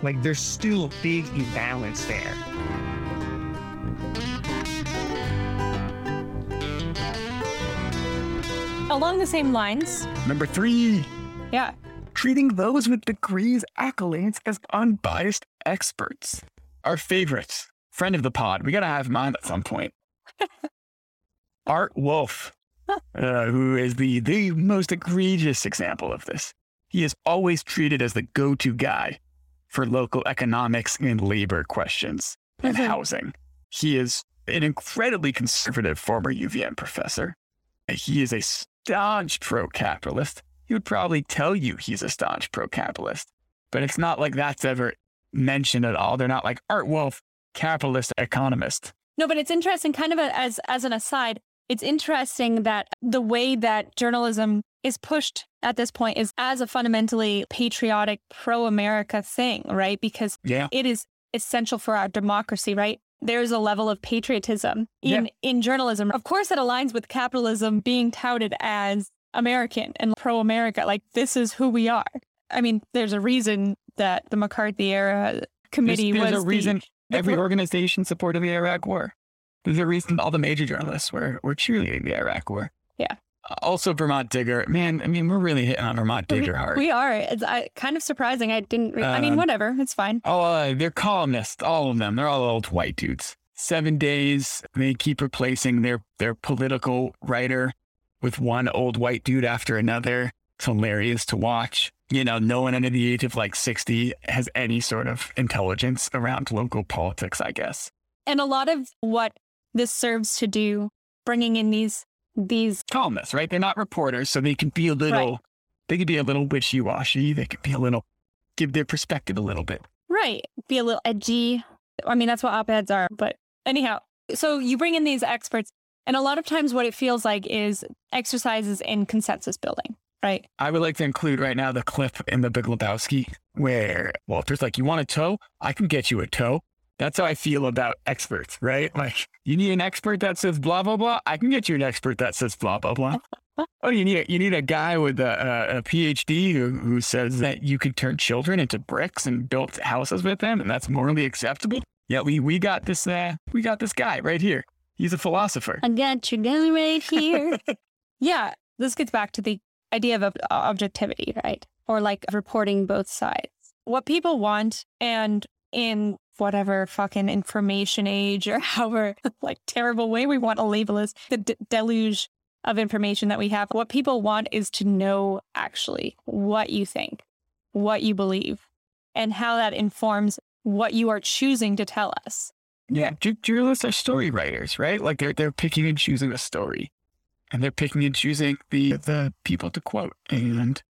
like there's still a big imbalance there. Along the same lines. Number 3. Yeah. Treating those with degrees, accolades as unbiased experts. Our favorite friend of the pod. We got to have him on at some point. Art Wolf, who is the most egregious example of this. He is always treated as the go-to guy for local economics and labor questions and housing. He is an incredibly conservative former UVM professor. He is a staunch pro-capitalist. He would probably tell you he's a staunch pro-capitalist, but it's not like that's ever mentioned at all. They're not like Art Wolf, capitalist economist. No, but it's interesting, kind of as an aside, it's interesting that the way that journalism is pushed at this point is as a fundamentally patriotic pro-America thing, right? Because it is essential for our democracy, right? There's a level of patriotism in journalism. Of course, it aligns with capitalism being touted as American and pro-America. Like, this is who we are. I mean, there's a reason that the McCarthy era committee there's a reason every organization supported the Iraq War. There's a reason all the major journalists were cheerleading the Iraq War. Yeah. Also, Vermont Digger. Man, I mean, we're really hitting on Vermont Digger hard. We are. It's kind of surprising. I didn't... I mean, whatever. It's fine. Oh, they're columnists. All of them. They're all old white dudes. 7 Days, they keep replacing their political writer with one old white dude after another. It's hilarious to watch. No one under the age of 60 has any sort of intelligence around local politics, I guess. And a lot of what this serves to do, bringing in these columnists, right? They're not reporters, so they can be a little wishy-washy. They can be a little, give their perspective a little bit. Right. Be a little edgy. I mean, that's what op-eds are. But anyhow, so you bring in these experts, and a lot of times what it feels like is exercises in consensus building, right? I would like to include right now the clip in The Big Lebowski where Walter's like, you want a toe? I can get you a toe. That's how I feel about experts, right? Like, you need an expert that says blah, blah, blah. I can get you an expert that says blah, blah, blah. Oh, you need a guy with a PhD who says that you could turn children into bricks and build houses with them, and that's morally acceptable. Yeah, we got this guy right here. He's a philosopher. I got your guy right here. Yeah, this gets back to the idea of objectivity, right? Or reporting both sides. What people want, and in whatever fucking information age or however terrible way we want to label is the deluge of information that we have. What people want is to know actually what you think, what you believe, and how that informs what you are choosing to tell us. Yeah, journalists are story writers, right? Like they're picking and choosing a story, and they're picking and choosing the people to quote. And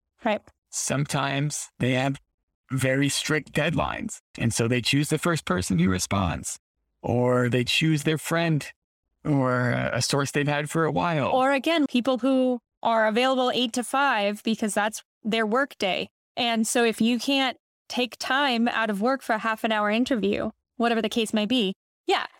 sometimes they have very strict deadlines, and so they choose the first person who responds, or they choose their friend or a source they've had for a while, or again, people who are available 8 to 5 because that's their work day. And so if you can't take time out of work for a half an hour interview, whatever the case may be,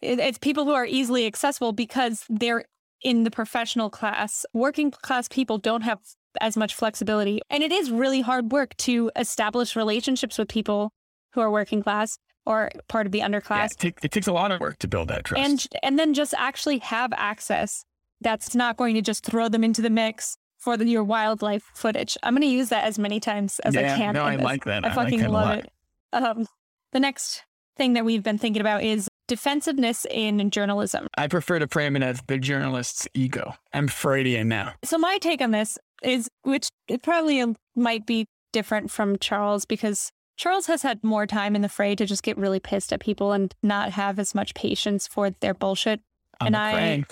it's people who are easily accessible because they're in the professional class. Working class people don't have as much flexibility. And it is really hard work to establish relationships with people who are working class or part of the underclass. Yeah, it takes a lot of work to build that trust. And then just actually have access that's not going to just throw them into the mix for your wildlife footage. I'm going to use that as many times as I can. No, I like that. I fucking love it. The next thing that we've been thinking about is defensiveness in journalism. I prefer to frame it as the journalist's ego. I'm Freudian now. So my take on this is, which it probably might be different from Charles, because Charles has had more time in the fray to just get really pissed at people and not have as much patience for their bullshit. I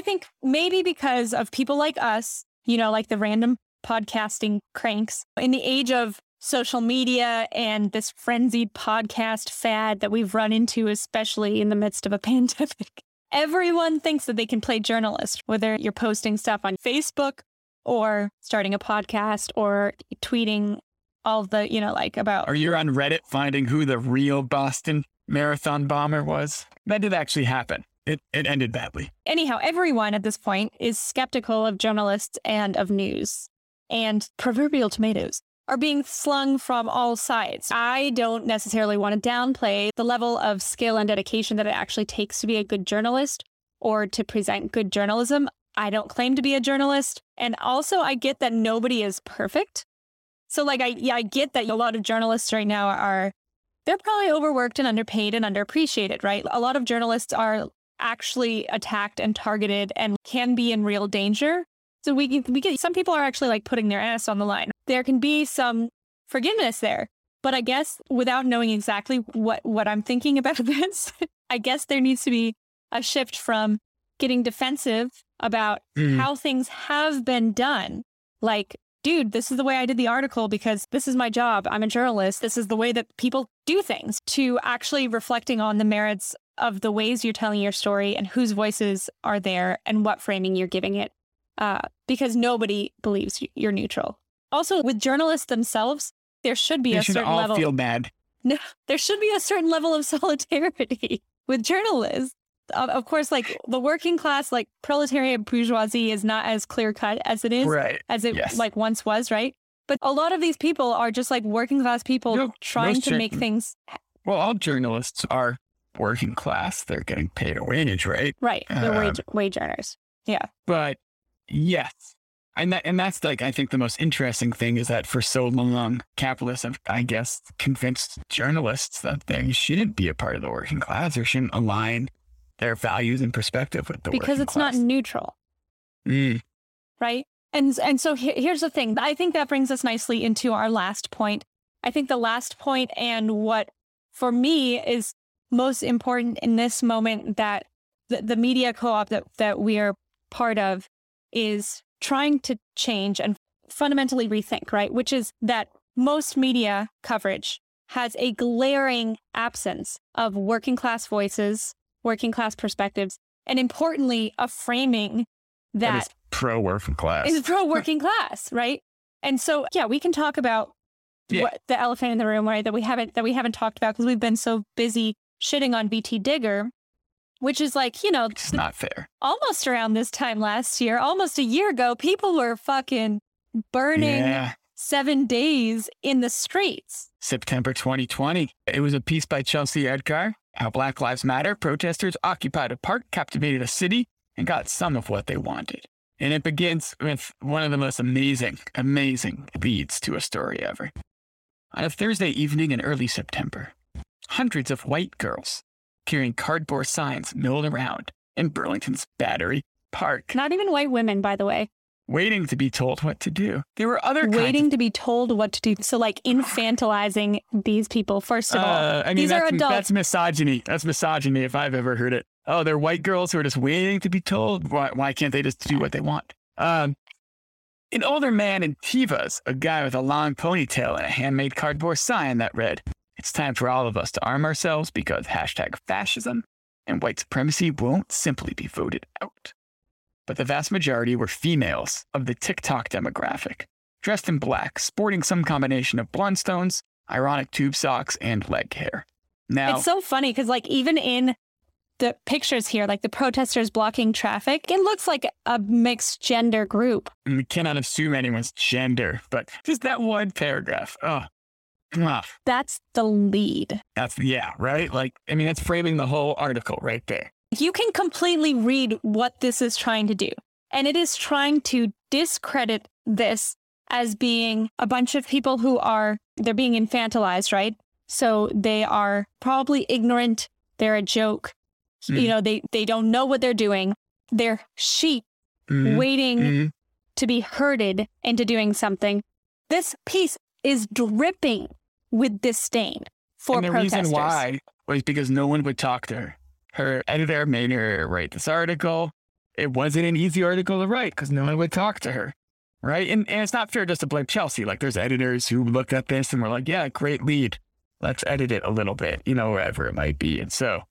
think maybe because of people like us, you know, like the random podcasting cranks in the age of social media and this frenzied podcast fad that we've run into, especially in the midst of a pandemic. Everyone thinks that they can play journalist, whether you're posting stuff on Facebook or starting a podcast or tweeting all the, you know, like about... Or you're on Reddit finding who the real Boston marathon bomber was. That did actually happen. It ended badly. Anyhow, everyone at this point is skeptical of journalists and of news. And proverbial tomatoes are being slung from all sides. I don't necessarily want to downplay the level of skill and dedication that it actually takes to be a good journalist or to present good journalism. I don't claim to be a journalist. And also, I get that nobody is perfect. So like, I get that a lot of journalists right now they're probably overworked and underpaid and underappreciated, right? A lot of journalists are actually attacked and targeted and can be in real danger. So we get some people are actually like putting their ass on the line. There can be some forgiveness there. But I guess without knowing exactly what I'm thinking about this, I guess there needs to be a shift from getting defensive about how things have been done. Like, dude, this is the way I did the article because this is my job. I'm a journalist. This is the way that people do things, to actually reflecting on the merits of the ways you're telling your story and whose voices are there and what framing you're giving it. Because nobody believes you're neutral. Also, with journalists themselves, there should be a certain level. Feel bad. No, there should be a certain level of solidarity with journalists. Of course, like the working class, like proletariat bourgeoisie, is not as clear cut as it is, right? As it like once was, right? But a lot of these people are just like working class people trying to make things. Well, all journalists are working class. They're getting paid a wage, right? Right. They're wage earners. Yeah. But. Yes. And that's like, I think the most interesting thing is that for so long, capitalists have, I guess, convinced journalists that they shouldn't be a part of the working class or shouldn't align their values and perspective with the working class. Because it's not neutral. Right? And so here's the thing. I think that brings us nicely into our last point. I think the last point, and what for me is most important in this moment, that the media co-op that we are part of is trying to change and fundamentally rethink, right? Which is that most media coverage has a glaring absence of working class voices, working class perspectives, and importantly, a framing that is pro-working class. Is pro-working class, right? And so, yeah, we can talk about what the elephant in the room, right? That we haven't talked about because we've been so busy shitting on VT Digger. Which is like, you know, it's not fair. Almost around this time last year, almost a year ago, people were fucking burning 7 days in the streets. September 2020. It was a piece by Chelsea Edgar, How Black Lives Matter Protesters Occupied a Park, Captivated a City, and Got Some of What They Wanted. And it begins with one of the most amazing, amazing leads to a story ever. On a Thursday evening in early September, hundreds of white girls carrying cardboard signs milled around in Burlington's Battery Park. Not even white women, by the way. Waiting to be told what to do. There were other waiting to be told what to do. So like infantilizing these people, first of all. I mean, these are adults. That's misogyny. That's misogyny if I've ever heard it. Oh, they're white girls who are just waiting to be told. Why can't they just do what they want? An older man in Tivas, a guy with a long ponytail and a handmade cardboard sign that read, "It's time for all of us to arm ourselves because hashtag fascism and white supremacy won't simply be voted out." But the vast majority were females of the TikTok demographic, dressed in black, sporting some combination of Blundstones, ironic tube socks, and leg hair. Now, it's so funny because like even in the pictures here, like the protesters blocking traffic, it looks like a mixed gender group. And we cannot assume anyone's gender, but just that one paragraph. Oh. That's the lead. That's, yeah, right? Like, I mean, that's framing the whole article right there. You can completely read what this is trying to do. And it is trying to discredit this as being a bunch of people who they're being infantilized, right? So they are probably ignorant. They're a joke. Mm. You know, they don't know what they're doing. They're sheep waiting to be herded into doing something. This piece is dripping with disdain for protesters. And the reason why was because no one would talk to her. Her editor made her write this article. It wasn't an easy article to write because no one would talk to her, right? And it's not fair just to blame Chelsea. Like, there's editors who looked at this and were like, yeah, great lead. Let's edit it a little bit, you know, wherever it might be. And so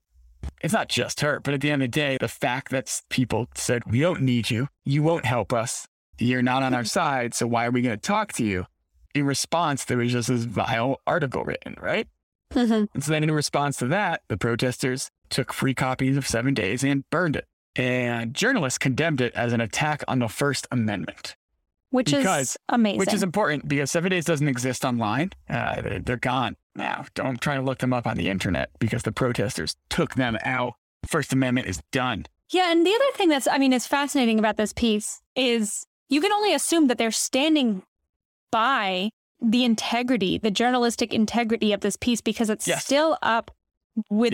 it's not just her, but at the end of the day, the fact that people said, we don't need you, you won't help us, you're not on our side, so why are we going to talk to you? In response, there was just this vile article written, right? Mm-hmm. And so then in response to that, the protesters took free copies of 7 Days and burned it. And journalists condemned it as an attack on the First Amendment. Which is amazing. Which is important because 7 Days doesn't exist online. They're gone now. Don't try to look them up on the internet because the protesters took them out. First Amendment is done. Yeah. And the other thing that's, I mean, is fascinating about this piece is you can only assume that they're standing by the integrity, the journalistic integrity of this piece because it's still up with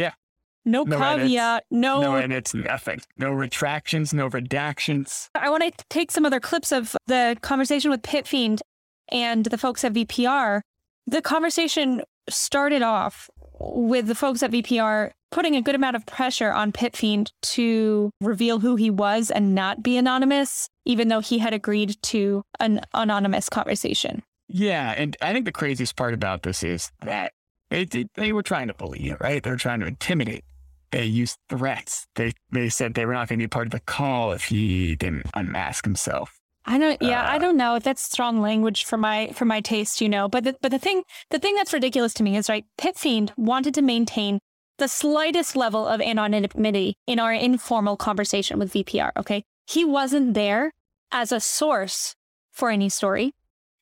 no caveat, edits, no edits, nothing, no retractions, no redactions. I want to take some other clips of the conversation with Pit Fiend and the folks at VPR. The conversation started off with the folks at VPR putting a good amount of pressure on Pit Fiend to reveal who he was and not be anonymous, even though he had agreed to an anonymous conversation. Yeah, and I think the craziest part about this is that they were trying to bully you, right? They were trying to intimidate. They used threats. They said they were not going to be part of the call if he didn't unmask himself. I don't know. That's strong language for my taste, you know. But the thing that's ridiculous to me is, right, Pit Fiend wanted to maintain the slightest level of anonymity in our informal conversation with VPR, okay? He wasn't there as a source for any story.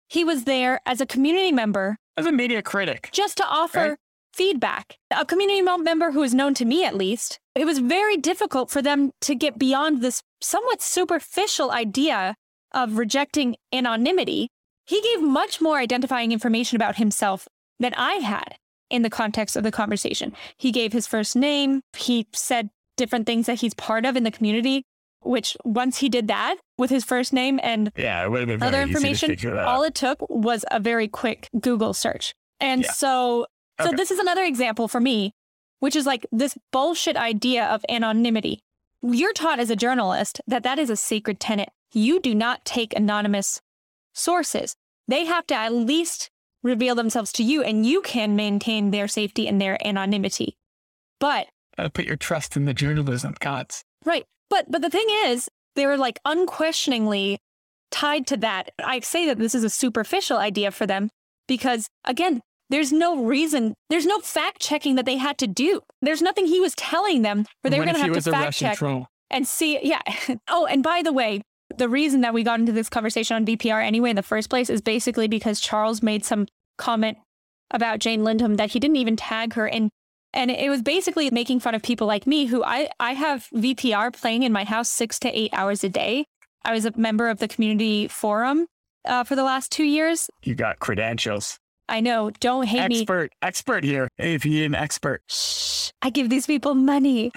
He was there as a community member. As a media critic. Just to offer feedback. A community member who is known to me, at least. It was very difficult for them to get beyond this somewhat superficial idea of rejecting anonymity. He gave much more identifying information about himself than I had in the context of the conversation. He gave his first name. He said different things that he's part of in the community, which once he did that with his first name and other information, all it took was a very quick Google search. And so this is another example for me, which is like this bullshit idea of anonymity. You're taught as a journalist that is a sacred tenet. You do not take anonymous sources. They have to at least reveal themselves to you, and you can maintain their safety and their anonymity. But put your trust in the journalism gods. Right. But the thing is, they were like unquestioningly tied to that. I say that this is a superficial idea for them because, again, there's no reason. There's no fact checking that they had to do. There's nothing he was telling them where they were going to have to fact check and see. Yeah. Oh, and by the way, the reason that we got into this conversation on VPR anyway in the first place is basically because Charles made some comment about Jane Lindholm that he didn't even tag her in. And it was basically making fun of people like me who I have VPR playing in my house 6 to 8 hours a day. I was a member of the community forum for the last 2 years. You got credentials. I know. Don't hate me. Expert here. If you're an expert. Shh, I give these people money.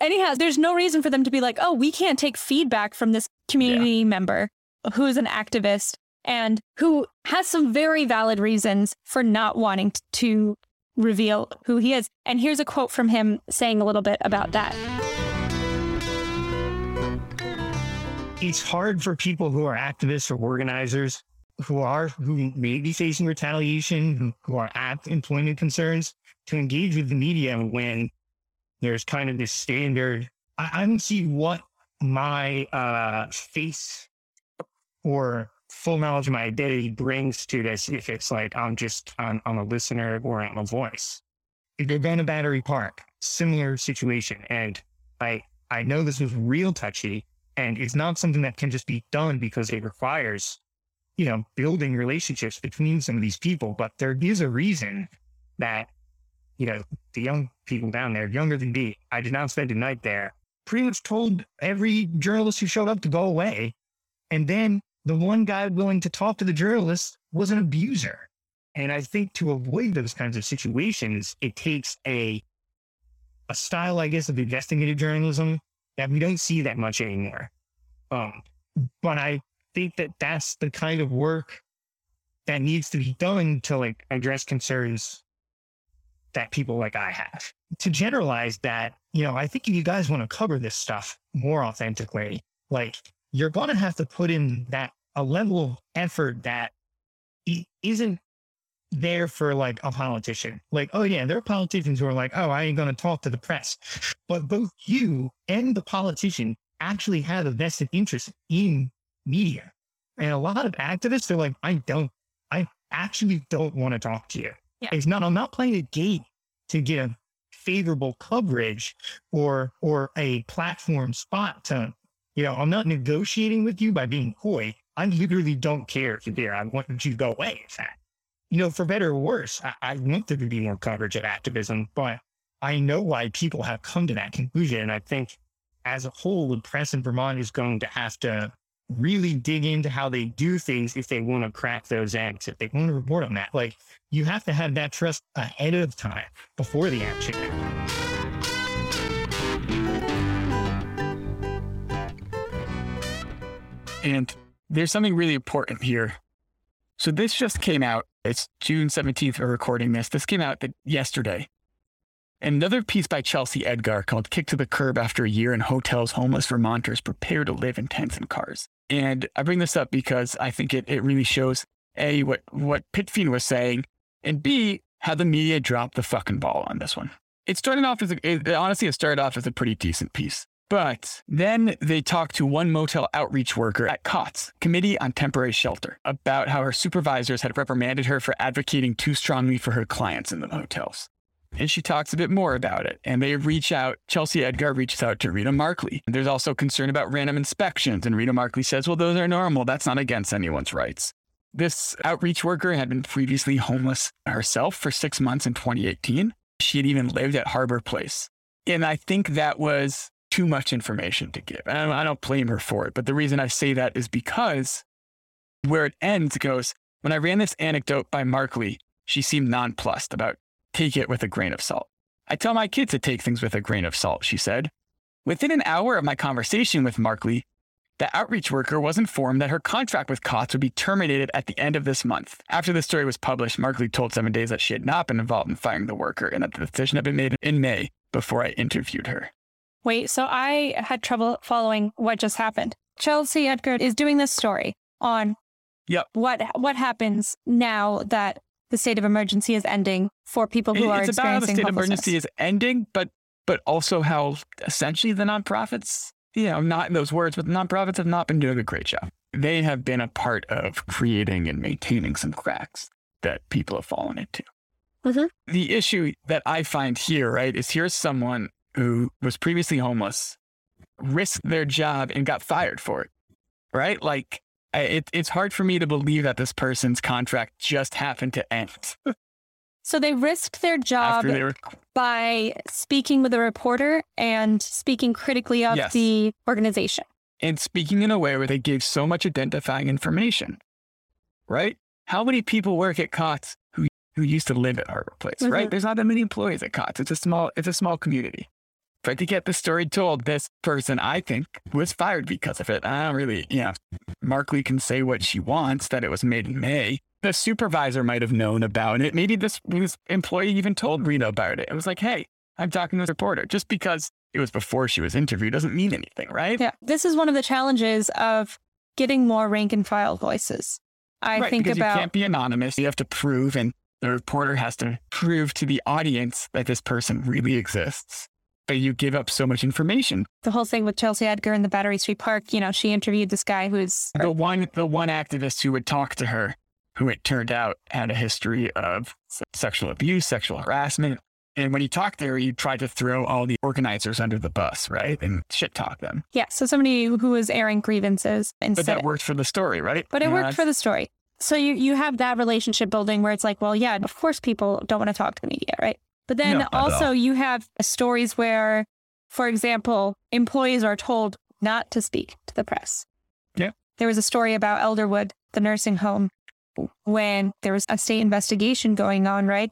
Anyhow, there's no reason for them to be like, oh, we can't take feedback from this community member who is an activist and who has some very valid reasons for not wanting to reveal who he is. And here's a quote from him saying a little bit about that. It's hard for people who are activists or organizers who may be facing retaliation, who are at employment concerns, to engage with the media when there's kind of this standard. I don't see what my face or full knowledge of my identity brings to this if it's like I'm a listener or I'm a voice. If they've been to Battery Park, similar situation. And I know this is real touchy and it's not something that can just be done because it requires, you know, building relationships between some of these people. But there is a reason that, you know, the young people down there, younger than me, I did not spend a night there, pretty much told every journalist who showed up to go away. And then the one guy willing to talk to the journalist was an abuser. And I think to avoid those kinds of situations, it takes a style, I guess, of investigative journalism that we don't see that much anymore. But I think that that's the kind of work that needs to be done to like address concerns that people like I have. To generalize that, you know, I think if you guys want to cover this stuff more authentically, like you're going to have to put in that a level of effort that isn't there for like a politician. Like, oh yeah, there are politicians who are like, oh, I ain't going to talk to the press. But both you and the politician actually have a vested interest in media. And a lot of activists, they're like, I actually don't want to talk to you. Yeah. It's not, I'm not playing a game to give favorable coverage or a platform spot to, you know, I'm not negotiating with you by being coy. I literally don't care if you're there. I want you to go away. In fact, you know, for better or worse, I want there to be more coverage of activism, but I know why people have come to that conclusion. And I think as a whole, the press in Vermont is going to have to really dig into how they do things if they want to crack those eggs, if they want to report on that. Like, you have to have that trust ahead of time before the action. And there's something really important here. So this just came out. It's June 17th, we're recording this. This came out yesterday. Another piece by Chelsea Edgar called Kicked to the Curb After a Year in Hotels, Homeless Vermonters Prepare to Live in Tents and Cars. And I bring this up because I think it really shows, A, what Pit Fiend was saying, and B, how the media dropped the fucking ball on this one. It started off as a pretty decent piece. But then they talked to one motel outreach worker at COTS, Committee on Temporary Shelter, about how her supervisors had reprimanded her for advocating too strongly for her clients in the hotels. And she talks a bit more about it. And they reach out, Chelsea Edgar reaches out to Rita Markley. There's also concern about random inspections. And Rita Markley says, well, those are normal. That's not against anyone's rights. This outreach worker had been previously homeless herself for 6 months in 2018. She had even lived at Harbor Place. And I think that was too much information to give. And I don't blame her for it. But the reason I say that is because where it ends goes, when I ran this anecdote by Markley, she seemed nonplussed about take it with a grain of salt. I tell my kids to take things with a grain of salt, she said. Within an hour of my conversation with Markley, the outreach worker was informed that her contract with COTS would be terminated at the end of this month. After the story was published, Markley told 7 Days that she had not been involved in firing the worker and that the decision had been made in May before I interviewed her. Wait, so I had trouble following what just happened. Chelsea Edgar is doing this story on what happens now that the state of emergency is ending for people who are experiencing homelessness. It's about how the state of emergency is ending, but also how essentially the nonprofits, you know, not in those words, but the nonprofits have not been doing a great job. They have been a part of creating and maintaining some cracks that people have fallen into. Mm-hmm. The issue that I find here, right, is here's someone who was previously homeless, risked their job and got fired for it, right? Like, it's hard for me to believe that this person's contract just happened to end. So they risked their job by speaking with a reporter and speaking critically of the organization. And speaking in a way where they gave so much identifying information, right? How many people work at COTS who used to live at Harbor Place, mm-hmm. right? There's not that many employees at COTS. It's a small community. But to get the story told, this person, I think, was fired because of it. I don't really, you know, Markley can say what she wants, that it was made in May. The supervisor might have known about it. Maybe this employee even told Rita about it. It was like, hey, I'm talking to this reporter. Just because it was before she was interviewed doesn't mean anything, right? Yeah. This is one of the challenges of getting more rank and file voices. I think because you can't be anonymous. You have to prove, and the reporter has to prove to the audience that this person really exists. But you give up so much information. The whole thing with Chelsea Edgar in the Battery Street Park, you know, she interviewed this guy who's the one activist who would talk to her, who it turned out had a history of sexual abuse, sexual harassment. And when you talked to her, you tried to throw all the organizers under the bus, right? And shit talk them. Yeah. So somebody who was airing grievances. But that worked for the story, right? But it worked for the story. So you have that relationship building where it's like, well, yeah, of course people don't want to talk to the media, right? But then also you have stories where, for example, employees are told not to speak to the press. Yeah. There was a story about Elderwood, the nursing home, when there was a state investigation going on, right?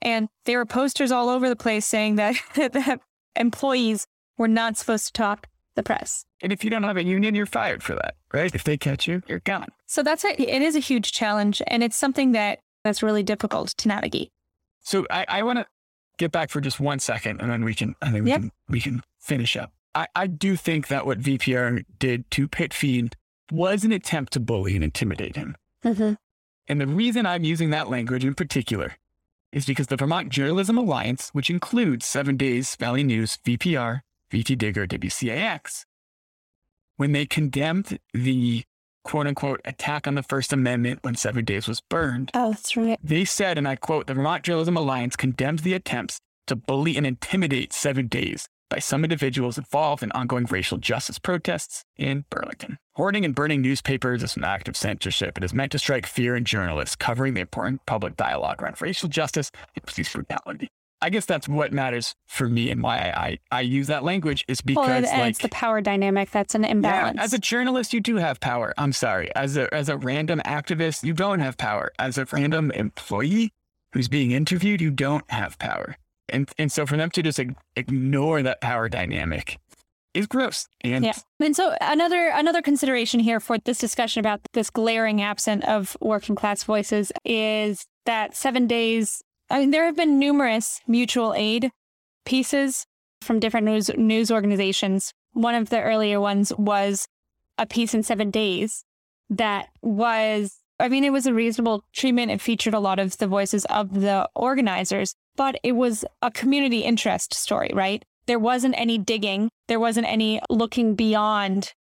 And there were posters all over the place saying that, that employees were not supposed to talk the press. And if you don't have a union, you're fired for that, right? If they catch you, you're gone. So it is a huge challenge, and it's something that's really difficult to navigate. So I want to get back for just 1 second, and then we can finish up. I do think that what VPR did to Pit Fiend was an attempt to bully and intimidate him. Mm-hmm. And the reason I'm using that language in particular is because the Vermont Journalism Alliance, which includes 7 Days, Valley News, VPR, VT Digger, WCAX, when they condemned the quote-unquote attack on the First Amendment when 7 Days was burned. Oh, that's right. They said, and I quote, the Vermont Journalism Alliance condemns the attempts to bully and intimidate 7 Days by some individuals involved in ongoing racial justice protests in Burlington. Hoarding and burning newspapers is an act of censorship. It is meant to strike fear in journalists, covering the important public dialogue around racial justice and police brutality. I guess that's what matters for me, and why I use that language is because it's the power dynamic that's an imbalance. Yeah, as a journalist, you do have power. I'm sorry. As a random activist, you don't have power. As a random employee who's being interviewed, you don't have power. And so for them to just ignore that power dynamic is gross. And so another consideration here for this discussion about this glaring absence of working class voices is that 7 Days, I mean, there have been numerous mutual aid pieces from different news organizations. One of the earlier ones was a piece in 7 Days that was, I mean, it was a reasonable treatment. It featured a lot of the voices of the organizers, but it was a community interest story, right? There wasn't any digging. There wasn't any looking beyond.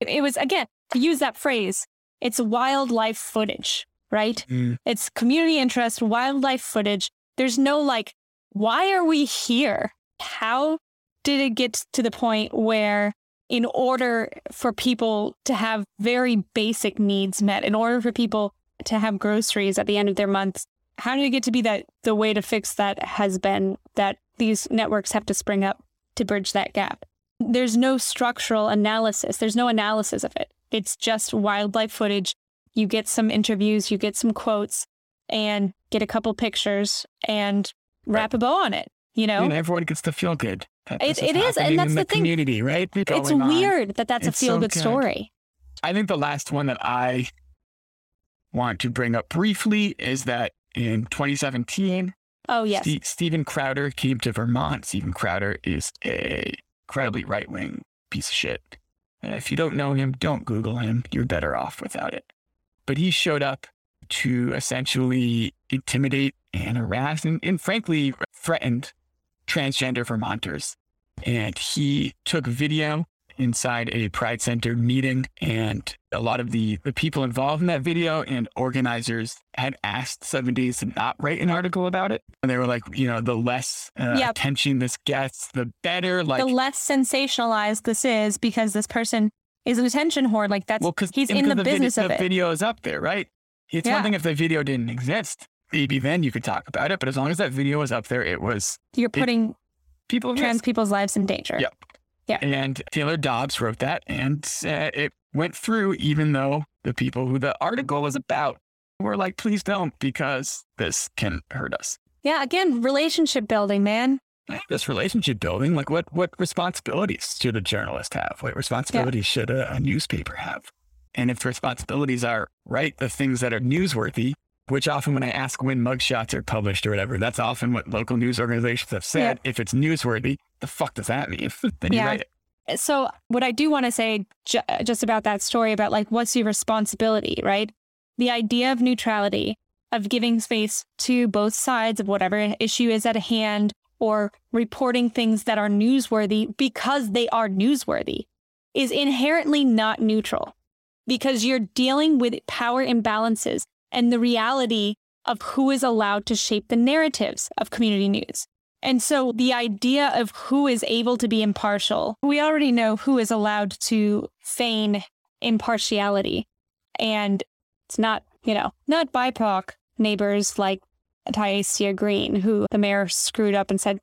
It was, again, to use that phrase, it's wildlife footage, right? Mm. It's community interest, wildlife footage. There's no like, why are we here? How did it get to the point where in order for people to have very basic needs met, in order for people to have groceries at the end of their months, how did it get to be that the way to fix that has been that these networks have to spring up to bridge that gap? There's no structural analysis. There's no analysis of it. It's just wildlife footage. You get some interviews, you get some quotes, and get a couple pictures and wrap a bow on it. You know, and everyone gets to feel good. It is. And that's the thing. Community, right? It's weird that's a feel good story. I think the last one that I want to bring up briefly is that in 2017, Steven Crowder came to Vermont. Steven Crowder is a incredibly right-wing piece of shit. And if you don't know him, don't Google him. You're better off without it. But he showed up to essentially intimidate and harass and frankly threatened transgender Vermonters. And he took video inside a Pride Center meeting, and a lot of the people involved in that video and organizers had asked 7 Days to not write an article about it. And they were like, you know, the less attention this gets, the better. Like, the less sensationalized this is, because this person is an attention whore. Like, that's, well, he's in the business of it. The video is up there, right? It's one thing if the video didn't exist. Maybe then you could talk about it. But as long as that video was up there, it was... You're putting people's lives in danger. Yep. Yeah. And Taylor Dobbs wrote that, and it went through, even though the people who the article was about were like, please don't, because this can hurt us. Yeah. Again, relationship building, man. This relationship building, like what responsibilities should a journalist have? What responsibilities should a newspaper have? And if responsibilities are, right, the things that are newsworthy, which often when I ask when mugshots are published or whatever, that's often what local news organizations have said. If it's newsworthy, the fuck does that mean? Then you write it. So what I do want to say just about that story about like, what's your responsibility, right? The idea of neutrality, of giving space to both sides of whatever issue is at hand, or reporting things that are newsworthy because they are newsworthy, is inherently not neutral, because you're dealing with power imbalances and the reality of who is allowed to shape the narratives of community news. And so the idea of who is able to be impartial, we already know who is allowed to feign impartiality. And it's not, not BIPOC neighbors like Tyacia Green, who the mayor screwed up and said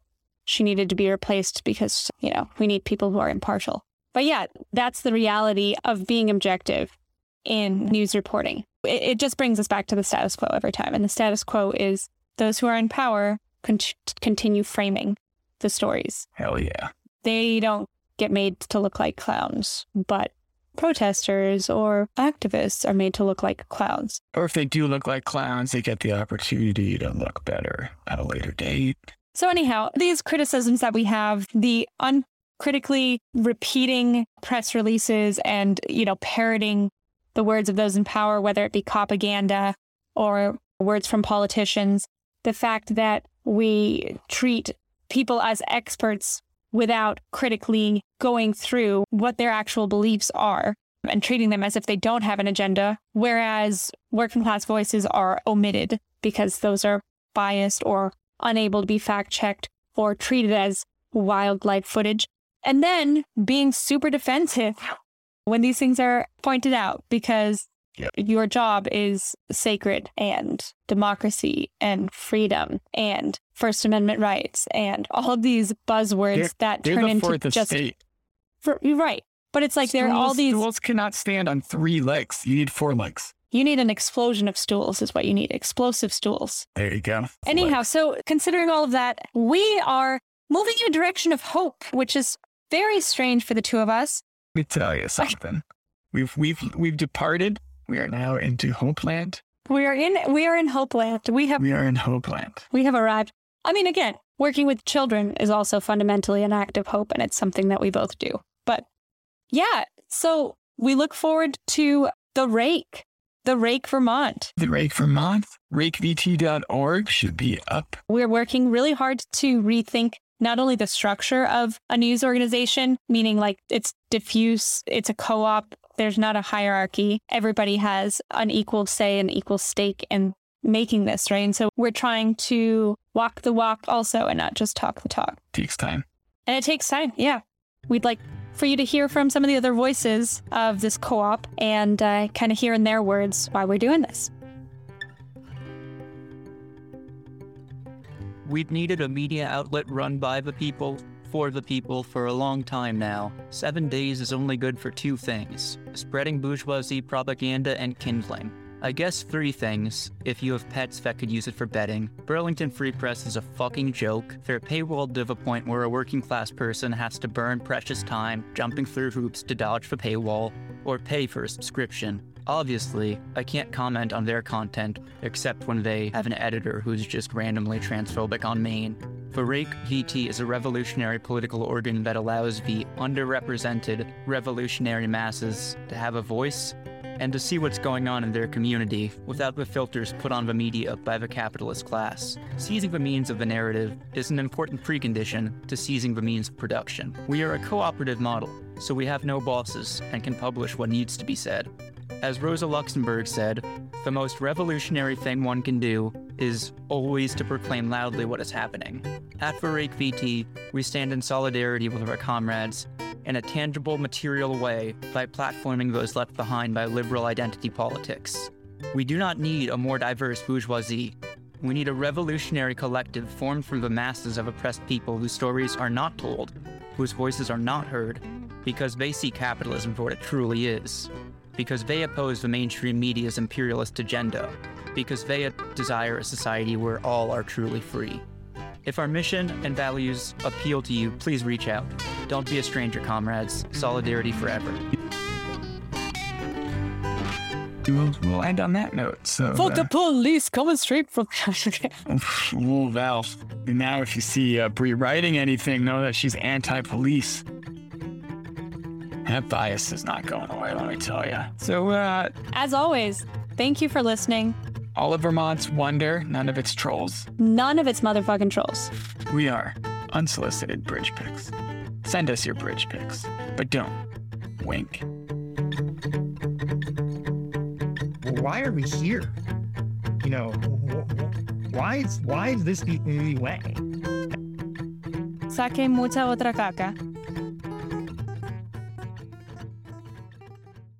she needed to be replaced because, we need people who are impartial. But yeah, that's the reality of being objective in news reporting. It just brings us back to the status quo every time. And the status quo is those who are in power continue framing the stories. Hell yeah. They don't get made to look like clowns, but protesters or activists are made to look like clowns. Or if they do look like clowns, they get the opportunity to look better at a later date. So anyhow, these criticisms that we have, the uncritically repeating press releases and, you know, parroting the words of those in power, whether it be propaganda or words from politicians, the fact that we treat people as experts without critically going through what their actual beliefs are and treating them as if they don't have an agenda, whereas working class voices are omitted because those are biased or unable to be fact-checked or treated as wildlife footage. And then being super defensive when these things are pointed out because your job is sacred and democracy and freedom and First Amendment rights and all of these buzzwords that turn into just... You're right. But it's like stools, there are all these... Stools cannot stand on three legs. You need four legs. You need an explosion of stools is what you need. Explosive stools. There you go. Anyhow, so considering all of that, we are moving in a direction of hope, which is very strange for the two of us. Let me tell you something. We've departed. We are now into Hopeland. We are in Hopeland. We have arrived. I mean, again, working with children is also fundamentally an act of hope, and it's something that we both do. But yeah, so we look forward to The Rake, Vermont. The Rake, Vermont. RakeVT.org should be up. We're working really hard to rethink not only the structure of a news organization, meaning like it's diffuse, it's a co-op, there's not a hierarchy. Everybody has an equal say and equal stake in making this, right? And so we're trying to walk the walk also and not just talk the talk. Takes time. And it takes time, yeah. We'd like for you to hear from some of the other voices of this co-op and kind of hear in their words why we're doing this. We've needed a media outlet run by the people, for the people for a long time now. 7 days is only good for two things: spreading bourgeoisie propaganda and kindling. I guess three things, if you have pets that could use it for bedding. Burlington Free Press is a fucking joke. They're paywalled to the point where a working class person has to burn precious time jumping through hoops to dodge the paywall or pay for a subscription. Obviously, I can't comment on their content, except when they have an editor who's just randomly transphobic on Maine. The Rake VT is a revolutionary political organ that allows the underrepresented revolutionary masses to have a voice and to see what's going on in their community without the filters put on the media by the capitalist class. Seizing the means of the narrative is an important precondition to seizing the means of production. We are a cooperative model, so we have no bosses and can publish what needs to be said. As Rosa Luxemburg said, the most revolutionary thing one can do is always to proclaim loudly what is happening. At The Rake VT, we stand in solidarity with our comrades in a tangible, material way by platforming those left behind by liberal identity politics. We do not need a more diverse bourgeoisie. We need a revolutionary collective formed from the masses of oppressed people whose stories are not told, whose voices are not heard, because they see capitalism for what it truly is. Because they oppose the mainstream media's imperialist agenda, because they desire a society where all are truly free. If our mission and values appeal to you, please reach out. Don't be a stranger, comrades. Solidarity forever. We'll end on that note. So, fuck the police coming straight from... Well, Val, now if you see Bree writing anything, know that she's anti-police. That bias is not going away, let me tell you. So, as always, thank you for listening. All of Vermont's wonder, none of its trolls. None of its motherfucking trolls. We are unsolicited bridge picks. Send us your bridge picks, but don't. Wink. Why are we here? You know, why is this the only way? Saque mucha otra caca.